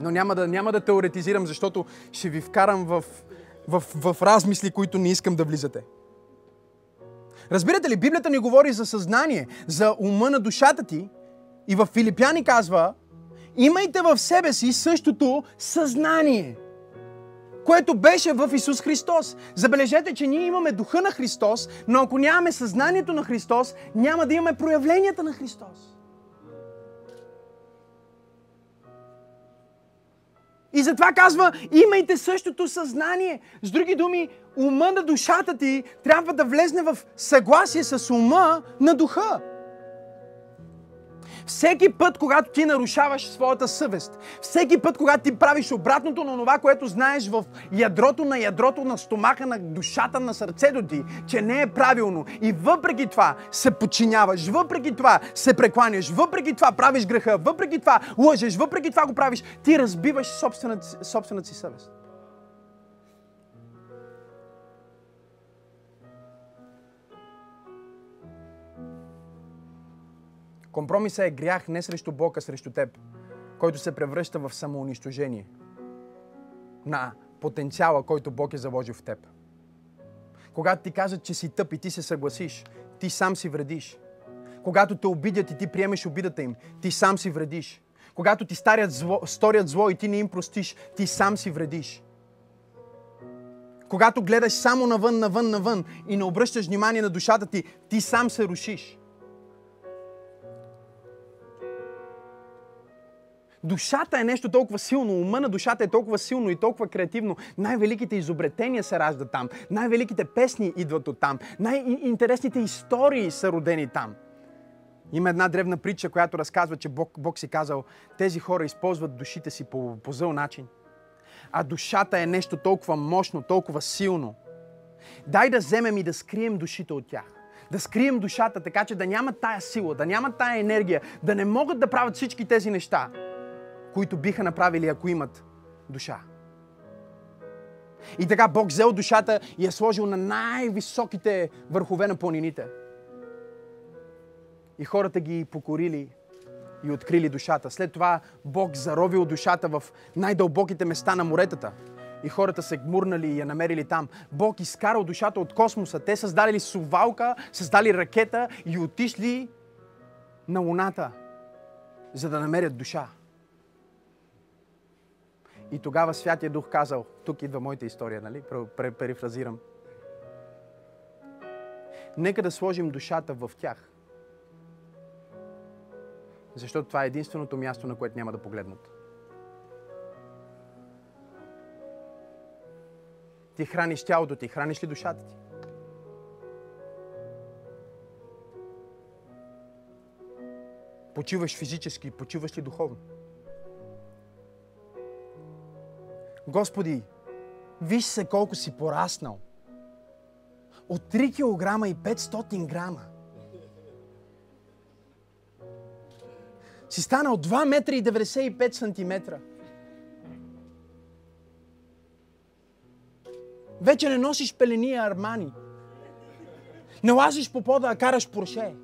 Но няма да теоретизирам, защото ще ви вкарам в размисли, които не искам да влизате. Разбирате ли, Библията ни говори за съзнание, за ума на душата ти и в Филипяни казва, имайте в себе си същото съзнание, което беше в Исус Христос. Забележете, че ние имаме духа на Христос, но ако нямаме съзнанието на Христос, няма да имаме проявленията на Христос. И затова казва, имайте същото съзнание. С други думи, ума на душата ти трябва да влезне в съгласие с ума на духа. Всеки път, когато ти нарушаваш своята съвест, всеки път, когато ти правиш обратното на това, което знаеш в ядрото, на стомаха, на душата, на сърцето ти, че не е правилно и въпреки това се подчиняваш, въпреки това се прекланяш, въпреки това правиш греха, въпреки това лъжеш, въпреки това го правиш, ти разбиваш собствената си съвест. Компромисът е грях не срещу Бог, а срещу теб, който се превръща в самоунищожение на потенциала, който Бог е заложил в теб. Когато ти кажат, че си тъп и ти се съгласиш, ти сам си вредиш. Когато те обидят и ти приемеш обидата им, ти сам си вредиш. Когато ти сторят зло и ти не им простиш, ти сам си вредиш. Когато гледаш само навън и не обръщаш внимание на душата ти, ти сам се рушиш. Душата е нещо толкова силно, ума на душата е толкова силно и толкова креативно. Най-великите изобретения се раждат там, най-великите песни идват от там, най-интересните истории са родени там. Има една древна притча, която разказва, че Бог си казал, тези хора използват душите си по зъл начин. А душата е нещо толкова мощно, толкова силно. Дай да вземем и да скрием душите от тях. Да скрием душата, така че да няма тая сила, да няма тая енергия, да не могат да правят всички тези неща, които биха направили, ако имат душа. И така Бог взел душата и я сложил на най-високите върхове на планините. И хората ги покорили и открили душата. След това Бог заровил душата в най-дълбоките места на моретата. И хората се гмурнали и я намерили там. Бог изкарал душата от космоса. Те създали сувалка, създали ракета и отишли на Луната, за да намерят душа. И тогава Святия Дух казал, тук идва моята история, нали? Перифразирам. Нека да сложим душата в тях. Защото това е единственото място, на което няма да погледнат. Ти храниш тялото ти, храниш ли душата ти? Почиваш физически, почиваш ли духовно? Господи, виж се колко си пораснал. От 3 кг и 500 грама. Си станал 2 метра и 95 сантиметра. Вече не носиш пелени Армани. Не лазиш по пода, а караш Порше.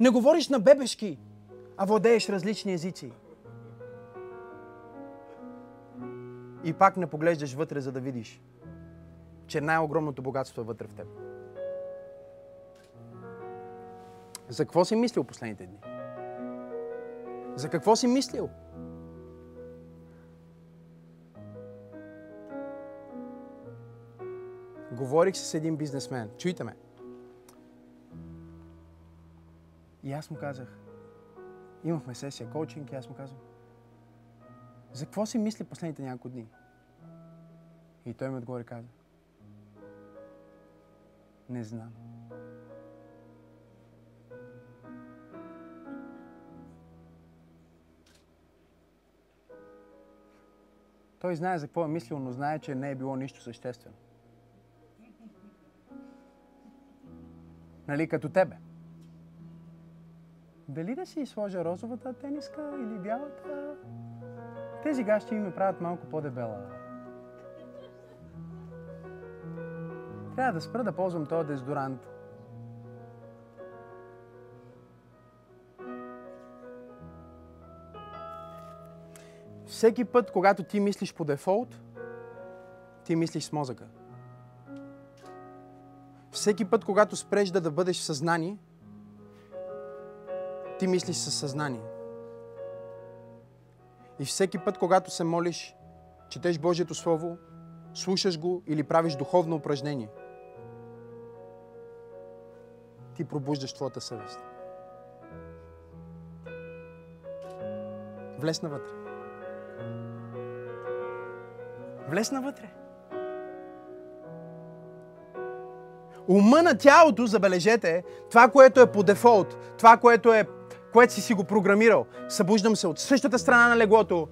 Не говориш на бебешки, а владееш различни езици. И пак не поглеждаш вътре, за да видиш, че най-огромното богатство е вътре в теб. За какво си мислил последните дни? За какво си мислил? Говорих с един бизнесмен. Чуйте ме. И аз му казах. Имахме сесия коучинг и аз му казах. За какво си мисли последните няколко дни? И той ми отговори каза. Не знам. Той знае за какво е мислил, но знае, че не е било нищо съществено. Нали, като тебе. Дали да си сложа розовата тениска или бялата? Тези гащи ми правят малко по-дебела. Трябва да спра да ползвам този дезодорант. Всеки път, когато ти мислиш по дефолт, ти мислиш с мозъка. Всеки път, когато спреш да бъдеш в съзнание, ти мислиш със съзнание. И всеки път, когато се молиш, четеш Божието Слово, слушаш го или правиш духовно упражнение, ти пробуждаш твоята съвест. Влез навътре. Влез навътре. Ума на тялото, забележете, това, което е по дефолт, това, което си го програмирал. Събуждам се от същата страна на леглото.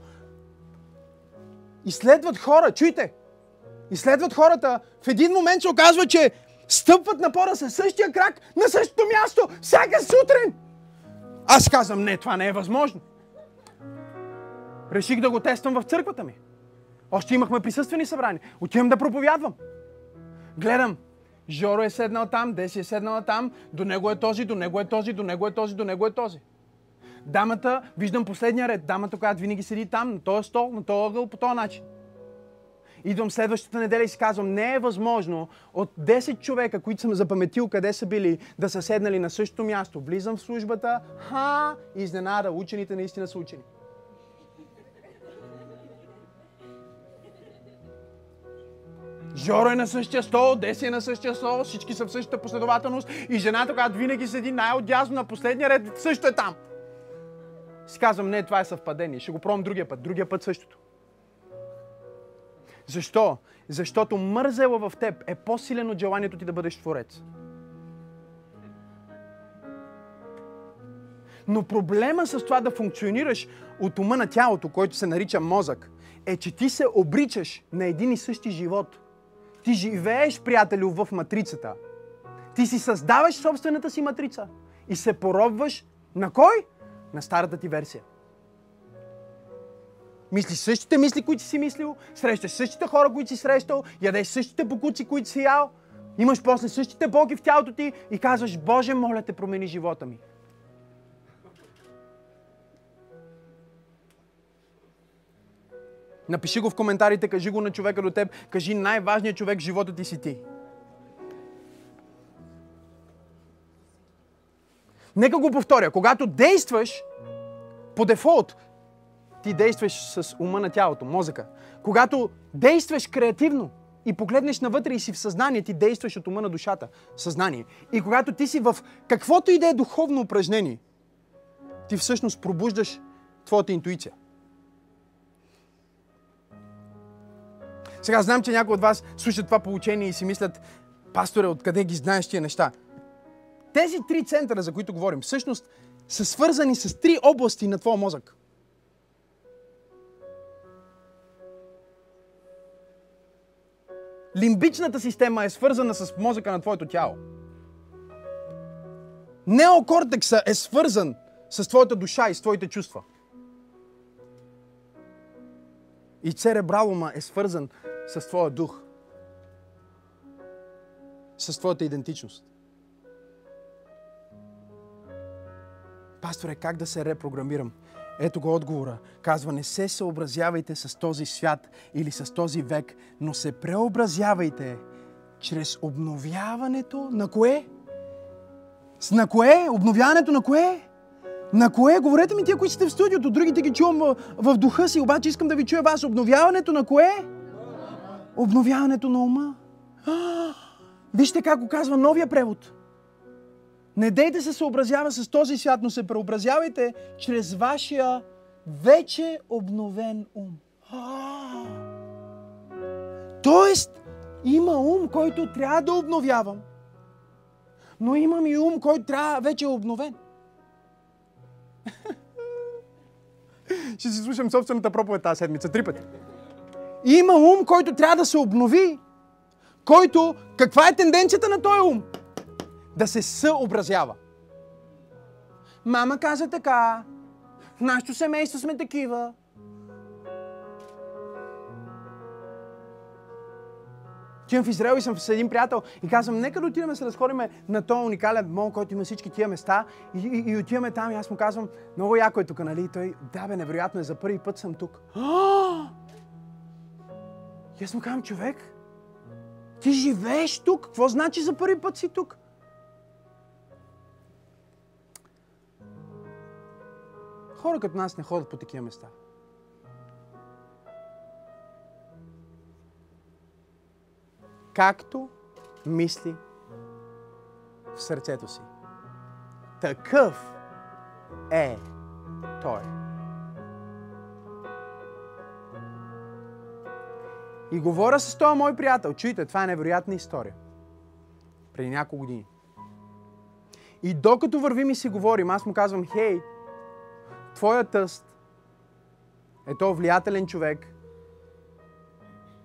Изследват хора, чуйте, изследват хората. В един момент се оказва, че стъпват на пода със същия крак, на същото място, всяка сутрин. Аз казвам, не, това не е възможно. Реших да го тествам в църквата ми. Още имахме присъствени събрания. Отивам да проповядвам. Гледам, Жоро е седнал там, Деси е седнала там, до него е този, до него е този, до него е този, до него е този. Дамата, виждам последния ред, дамата, която винаги седи там, на този стол, на този ъгъл, по този начин. Идвам следващата неделя и си казвам, не е възможно от 10 човека, които съм запаметил къде са били, да са седнали на същото място. Влизам в службата, изненада, учените наистина са учени. Жоро е на същия стол, Деси е на същия стол, всички са в същата последователност и жената, която винаги седи най-отдясно на последния ред, също е там. Си казвам, не, това е съвпадение, ще го пробвам другия път, същото. Защо? Защото мързела в теб е по-силен от желанието ти да бъдеш творец. Но проблема с това да функционираш от ума на тялото, който се нарича мозък, е, че ти се обричаш на един и същи живот. Ти живееш, приятелю, в матрицата. Ти си създаваш собствената си матрица и се поробваш на кой? На старата ти версия. Мислиш същите мисли, които си мислил, срещаш същите хора, които си срещал, ядеш същите бокуци, които си ял, имаш после същите болки в тялото ти и казваш, Боже, моля те, промени живота ми. Напиши го в коментарите, кажи го на човека до теб, кажи най-важният човек в живота ти си ти. Нека го повторя, когато действаш по дефолт, ти действаш с ума на тялото, мозъка. Когато действаш креативно и погледнеш навътре и си в съзнание, ти действаш от ума на душата, съзнание. И когато ти си в каквото и да е духовно упражнение, ти всъщност пробуждаш твоята интуиция. Сега знам, че някои от вас слушат това поучение и си мислят, пасторе, откъде ги знаеш тия неща? Тези три центъра, за които говорим, всъщност са свързани с три области на твоя мозък. Лимбичната система е свързана с мозъка на твоето тяло. Неокортекса е свързан с твоята душа и с твоите чувства. И церебралума е свързан с твоя дух. С твоята идентичност. Пасторе, как да се репрограмирам? Ето го отговора. Казва, не се съобразявайте с този свят или с този век, но се преобразявайте чрез обновяването на кое? На кое? Обновяването на кое? На кое? Говорете ми тия, които сте в студиото. Другите ги чувам в духа си, обаче искам да ви чуя вас. Обновяването на кое? Обновяването на ума. Вижте как го казва новия превод. Не дейте се съобразява с този свят, но се преобразявайте чрез вашия вече обновен ум. Тоест, има ум, който трябва да обновявам, но имам и ум, който трябва вече е обновен. Ще си слушам собствената проповед тази седмица, 3 пъти. Има ум, който трябва да се обнови, който, каква е тенденцията на този ум? Да се съобразява. Мама каза така, в нашето семейство сме такива. Тивам в Израел и съм с един приятел и казвам, нека да отидем да се разходиме на този уникален мол, който има всички тия места и отиваме там и аз му казвам, много яко е тук, нали? И той, да бе, невероятно е, за първи път съм тук. И аз му казвам, човек, ти живееш тук, какво значи за първи път си тук? Хора като нас не ходят по такива места. Както мисли в сърцето си, такъв е той. И говоря с този мой приятел. Чуйте, това е невероятна история. Преди няколко години. И докато вървим и си говорим, аз му казвам, хей, твоя тъст е то влиятелен човек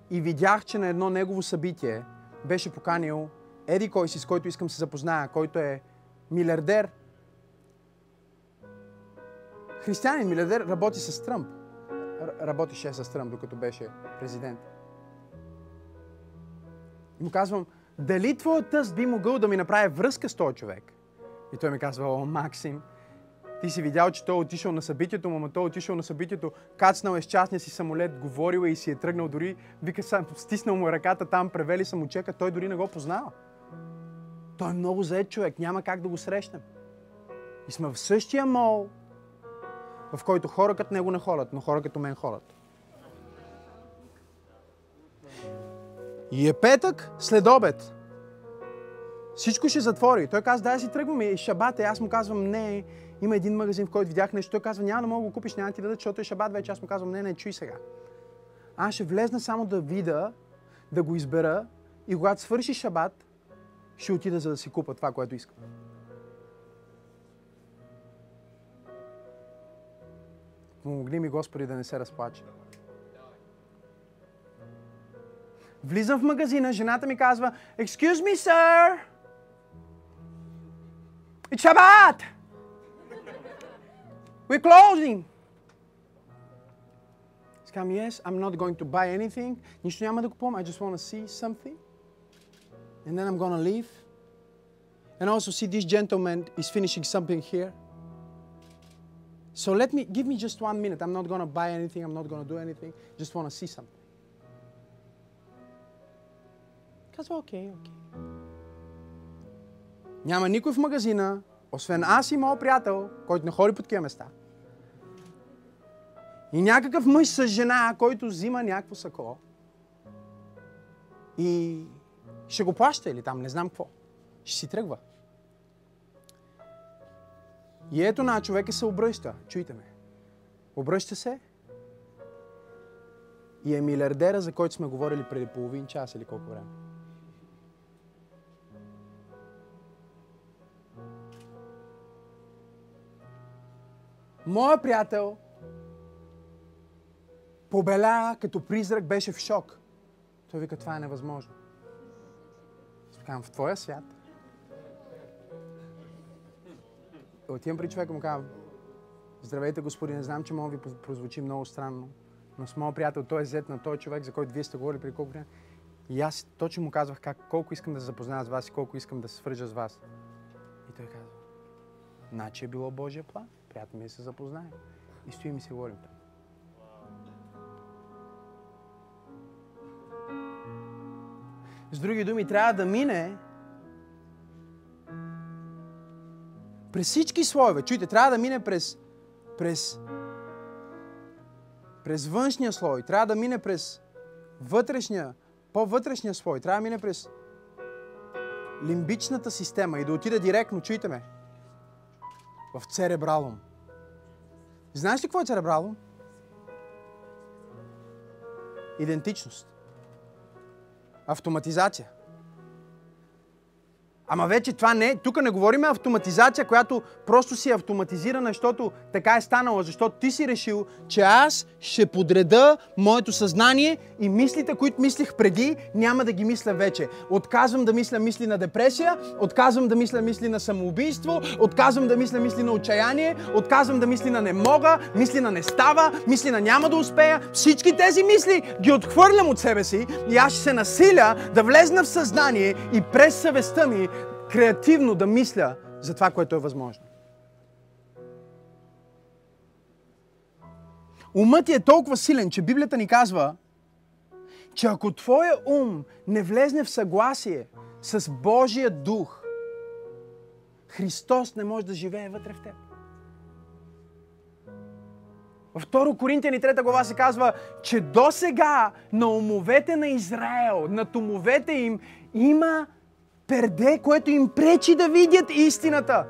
и видях, че на едно негово събитие беше поканил еди кой си, с който искам се запозная, който е милиардер. Християнин милиардер, работи с Тръмп. Работеше с Тръмп, докато беше президент. И му казвам, дали твоят тъст би могъл да ми направи връзка с този човек? И той ми казва: о, Максим, ти си видял, че той отишъл на събитието, мама, той отишъл на събитието, кацнал е с частния си самолет, говорил е и си е тръгнал, дори, вика, стиснал му ръката там, превели са му чека, той дори не го познава. Той е много заед човек, няма как да го срещнем. И сме в същия мол, в който хора като него не ходят, но хора като мен ходят. И е петък след обед. Всичко ще затвори. Той казва: да, си тръгваме, и шабат е. Аз му казвам: не, има един магазин, в който видях нещо. Той казва: няма да мога да го купиш, няма да ти дадат, защото е шабат вече. Аз му казвам: не, не, чуй сега. Аз ще влезна само да видя, да го избера, и когато свърши шабат, ще отида, за да си купа това, което искам. Помогни ми, Господи, да не се разплача. Влизам в магазина, жената ми казва: excuse me, sir! It's Shabbat! We're closing! Сказвам: yes, I'm not going to buy anything. Нищо няма да купувам. I just want to see something. And then I'm going to leave. And also see this gentleman is finishing something here. So give me just 1 minute. I'm not going to buy anything. I'm not going to do anything. Just want to see something. Казва: окей, окей. Няма никой в магазина, освен аз и моят приятел, който не ходи по такива места. И някакъв мъж с жена, който взима някакво сако. И ще го плаща или там, не знам какво. Ще си тръгва. И ето на човека се обръща. Чуйте ме. Обръща се. И е милиардера, за който сме говорили преди половин час или колко време. Моя приятел побеля като призрак, беше в шок. Той вика: това е невъзможно. Казвам: в твоя свят. Отивам при човека, му казвам: здравейте, господине, знам, че мога ви прозвучи много странно, но с моят приятел, той е зет на този човек, за който вие сте говорили при колко време. И аз точно му казвах колко искам да се запозная с вас и колко искам да се свържа с вас. И той казва: значи е било Божия план. Приятно ми да се запознаем. И стоим и си говорим там. С други думи, трябва да мине през всички слоеве. Чуйте, трябва да мине през външния слой, трябва да мине през вътрешния, по-вътрешния слой, трябва да мине през лимбичната система и да отида директно, чуйте ме, в церебралум. Знаеш ли какво е церебралум? Идентичност. Автоматизация. Ама вече това не е. Тук не говорим автоматизация, която просто си е автоматизирана, защото така е станала, защото ти си решил, че аз ще подреда моето съзнание и мислите, които мислих преди, няма да ги мисля вече. Отказвам да мисля мисли на депресия, отказвам да мисля мисли на самоубийство, отказвам да мисля мисли на отчаяние, отказвам да мисли на не мога, мисли на не става, мисли на няма да успея. Всички тези мисли ги отхвърлям от себе си и аз ще се насиля да влезна в съзнание и през съвестта ми креативно да мисля за това, което е възможно. Умът е толкова силен, че Библията ни казва, че ако твоя ум не влезне в съгласие с Божия дух, Христос не може да живее вътре в теб. Във 2 Коринтияни 3 глава се казва, че до сега на умовете на Израел, на умовете им има перде, което им пречи да видят истината.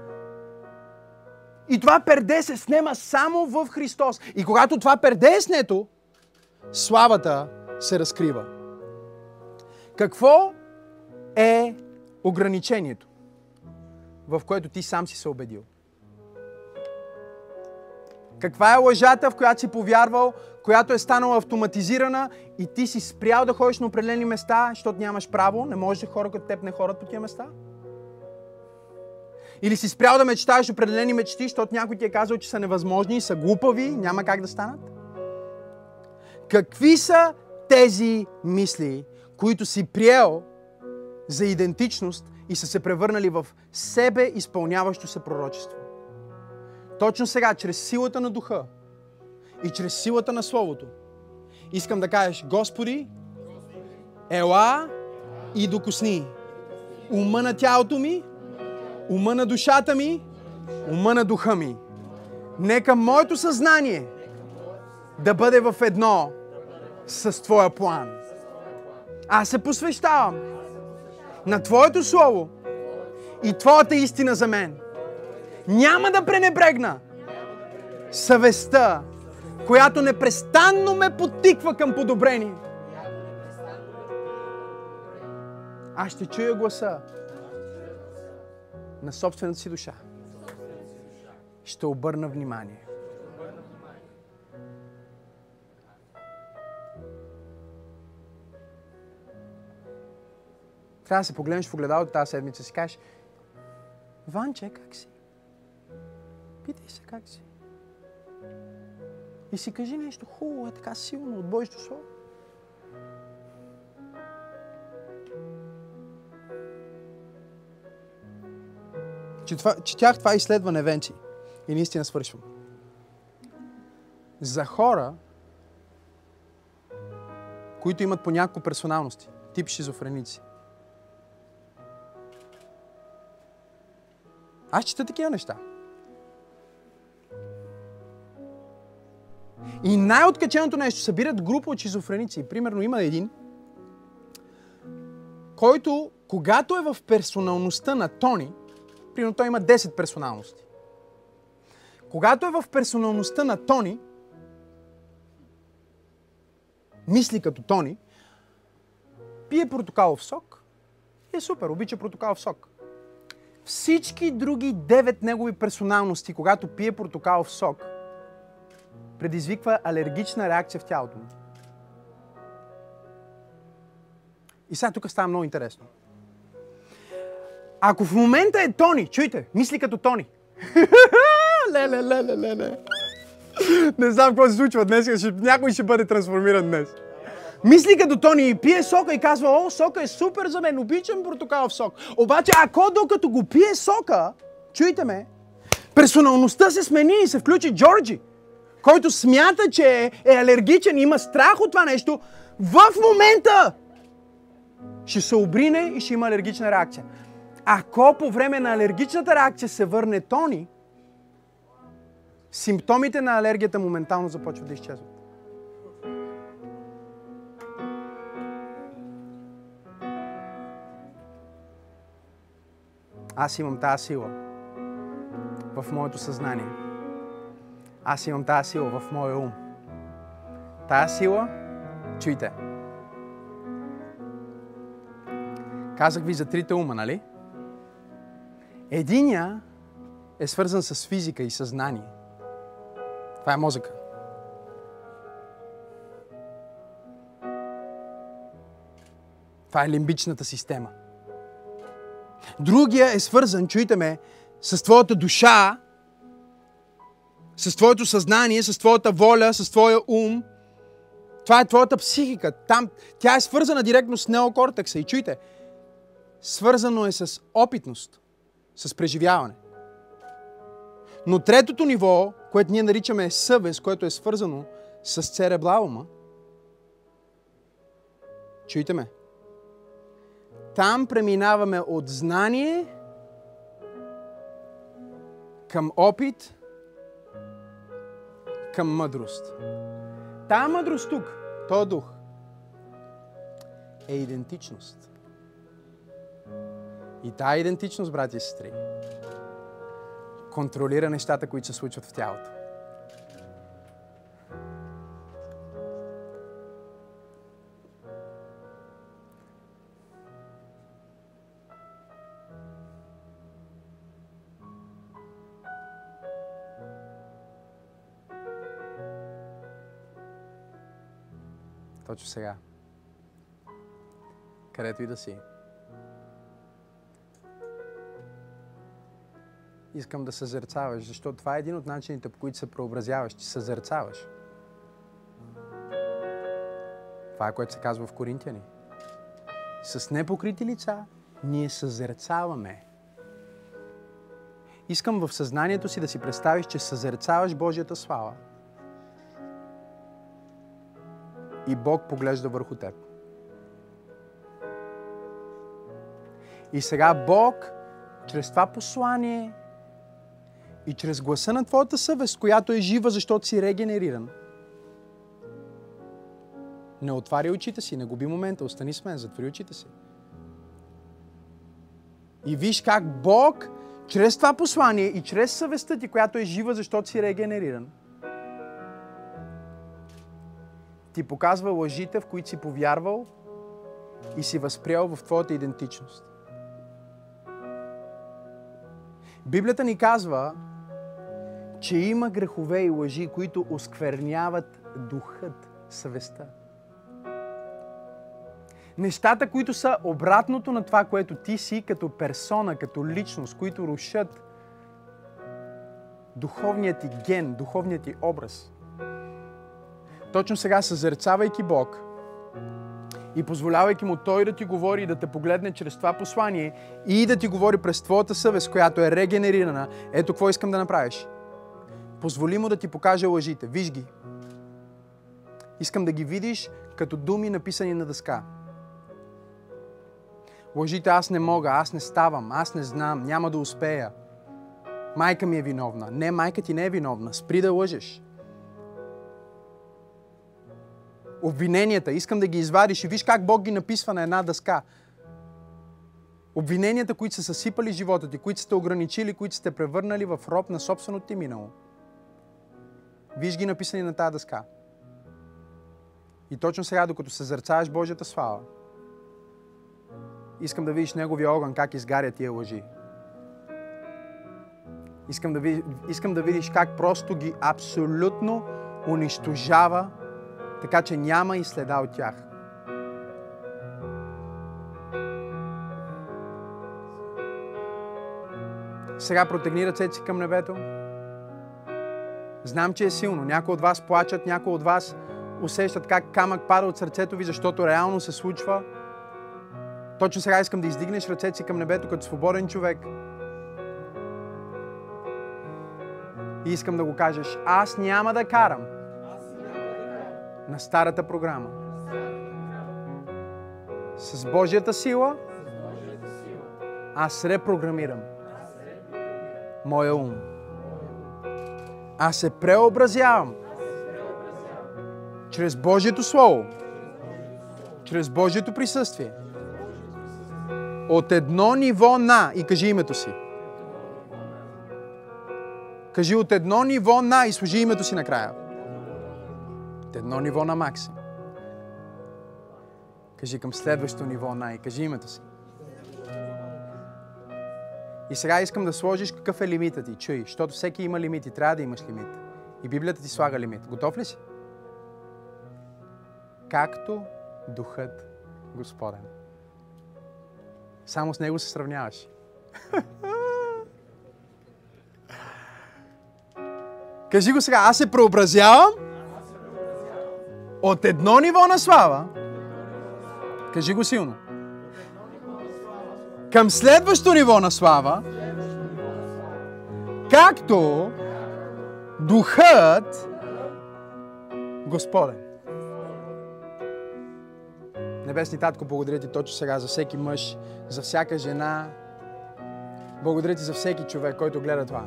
И това перде се снема само в Христос. И когато това перде е снето, славата се разкрива. Какво е ограничението, в което ти сам си се убедил? Каква е лъжата, в която си повярвал, която е станала автоматизирана и ти си спрял да ходиш на определени места, защото нямаш право, не можеш да хора като теб не ходят по тия места? Или си спрял да мечтаеш определени мечти, защото някой ти е казал, че са невъзможни, са глупави, няма как да станат? Какви са тези мисли, които си приел за идентичност и са се превърнали в себе изпълняващо се пророчество. Точно сега, чрез силата на Духа и чрез силата на Словото, искам да кажеш: Господи, ела и докосни ума на тялото ми, ума на душата ми, ума на духа ми. Нека моето съзнание да бъде в едно с Твоя план. Аз се посвещавам на Твоето Слово и Твоята истина за мен. Няма да пренебрегна съвестта, която непрестанно ме подтиква към подобрение. Аз ще чуя гласа на собствената си душа. Ще обърна внимание. Трябва да се погледнеш в огледалото тази седмица и си кажеш: Ванче, как си? Питай се как си. И си кажи нещо хубаво, е така силно, от Божието Слово. Четях това изследване, Венци, и наистина свършвам. За хора, които имат по няколко персоналности, тип шизофреници. Аз чета такива неща. И най-откаченото нещо, събират група от шизофреници. Примерно има един, който, когато е в персоналността на Тони, примерно той има 10 персоналности. Когато е в персоналността на Тони, мисли като Тони, пие протокалов сок и е супер, обича протокалов сок. Всички други 9 негови персоналности, когато пие протокалов сок, предизвиква алергична реакция в тялото му. И сега тук става много интересно. Ако в момента е Тони, чуйте, мисли като Тони. Ле-ле-ле-ле-ле-ле. Не знам какво се случва днес, някой ще бъде трансформиран днес. Мисли като Тони и пие сока и казва: о, сока е супер за мен, обичам протокалов сок. Обаче, ако докато го пие сока, чуйте ме, персоналността се смени и се включи Джорджи, който смята, че е алергичен и има страх от това нещо, в момента ще се обрине и ще има алергична реакция. Ако по време на алергичната реакция се върне Тони, симптомите на алергията моментално започват да изчезват. Аз имам тази сила в моето съзнание. Аз имам тази сила в моя ум. Тая сила, чуйте. Казах ви за трите ума, нали? Единия е свързан с физика и съзнание. Това е мозъка. Това е лимбичната система. Другия е свързан, чуйте ме, с твоята душа, с твоето съзнание, с твоята воля, с твоя ум. Това е твоята психика. Там, тя е свързана директно с неокортекса. И чуйте, свързано е с опитност, с преживяване. Но третото ниво, което ние наричаме съвест, което е свързано с церебралума, чуйте ме, там преминаваме от знание към опит, към мъдрост. Та мъдрост тук, тоя дух, е идентичност. И тая идентичност, брати и сестри, контролира нещата, които се случват в тялото. Точно сега, където и да си, искам да съзерцаваш, защото това е един от начините, по които се преобразяваш, че съзерцаваш. Това е, което се казва в Коринтияни. С непокрити лица ние съзерцаваме. Искам в съзнанието си да си представиш, че съзерцаваш Божията слава. И Бог поглежда върху теб. И сега Бог, чрез това послание и чрез гласа на твоята съвест, която е жива, защото си регенериран, не отваря очите си, не губи момента, остани с мен, затвори очите си. И виж как Бог, чрез това послание и чрез съвестта ти, която е жива, защото си регенериран, ти показва лъжите, в които си повярвал и си възприял в твоята идентичност. Библията ни казва, че има грехове и лъжи, които оскверняват духът, съвестта. Нещата, които са обратното на това, което ти си като персона, като личност, които рушат духовният ти ген, духовният ти образ. Точно сега, съзерцавайки Бог и позволявайки му Той да ти говори и да те погледне чрез това послание и да ти говори през твоята съвест, която е регенерирана, ето какво искам да направиш. Позволи му да ти покаже лъжите. Виж ги. Искам да ги видиш като думи, написани на дъска. Лъжите: аз не мога, аз не ставам, аз не знам, няма да успея. Майка ми е виновна. Не, майка ти не е виновна. Спри да лъжеш. Обвиненията, искам да ги извадиш и виж как Бог ги написва на една дъска. Обвиненията, които са съсипали живота ти, които сте ограничили, които сте превърнали в роб на собственото ти минало. Виж ги написани на тази дъска. И точно сега, докато съзерцаваш Божията слава, искам да видиш Неговия огън, как изгаря тия лъжи. Искам да видиш как просто ги абсолютно унищожава, така че няма и следа от тях. Сега протегни ръцете си към небето. Знам, че е силно. Някои от вас плачат, някои от вас усещат как камък пада от сърцето ви, защото реално се случва. Точно сега искам да издигнеш ръцете си към небето като свободен човек. И искам да го кажеш: аз няма да карам на старата програма. С Божията сила аз репрограмирам моя ум. Аз се преобразявам чрез Божието Слово, чрез Божието присъствие. От едно ниво на, и кажи името си. Кажи: от едно ниво на, и служи името си накрая. От едно ниво на Максим. Кажи: към следващото ниво на, и кажи името си. И сега искам да сложиш какъв е лимитът ти. Чуй, защото всеки има лимит и трябва да имаш лимит. И Библията ти слага лимит. Готов ли си? Както Духът Господен. Само с Него се сравняваш. Кажи го сега: аз се преобразявам от едно ниво на слава. Кажи го силно. Към следващото ниво на слава. Както Духът Господен. Небесни Татко, благодаря Ти точно сега за всеки мъж, за всяка жена. Благодаря Ти за всеки човек, който гледа това.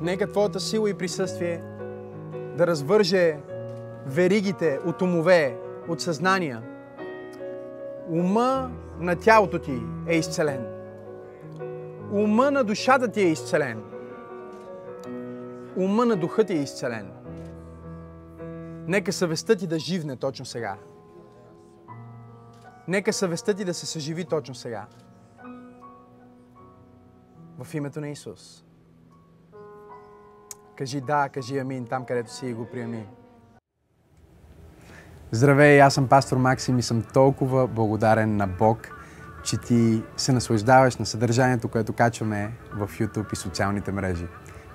Нека Твоята сила и присъствие да развърже веригите от умове, от съзнания. Ума на тялото Ти е изцелен. Ума на душата Ти е изцелен. Ума на духа Ти е изцелен. Нека съвестта Ти да живне точно сега. Нека съвестта ти да се съживи точно сега. В името на Исус. Кажи да, кажи амин там, където си, и го приеми. Здравей, аз съм пастор Максим и съм толкова благодарен на Бог, че ти се наслаждаваш на съдържанието, което качваме в YouTube и социалните мрежи.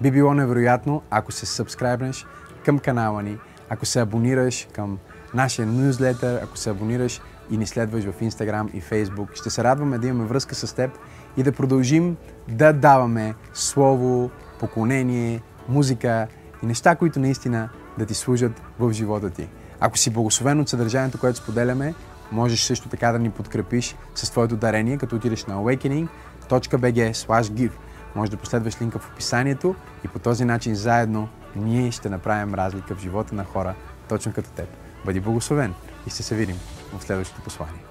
Би било невероятно, ако се сабскрайбнеш към канала ни, ако се абонираш към нашия нюзлетър, ако се абонираш и ни следваш в Instagram и Facebook. Ще се радваме да имаме връзка с теб и да продължим да даваме слово, поклонение, музика и неща, които наистина да ти служат в живота ти. Ако си благословен от съдържанието, което споделяме, можеш също така да ни подкрепиш с твоето дарение, като отидеш на awakening.bg/give. Може да последваш линка в описанието и по този начин заедно ние ще направим разлика в живота на хора, точно като теб. Бъди благословен и ще се видим в следващото послание.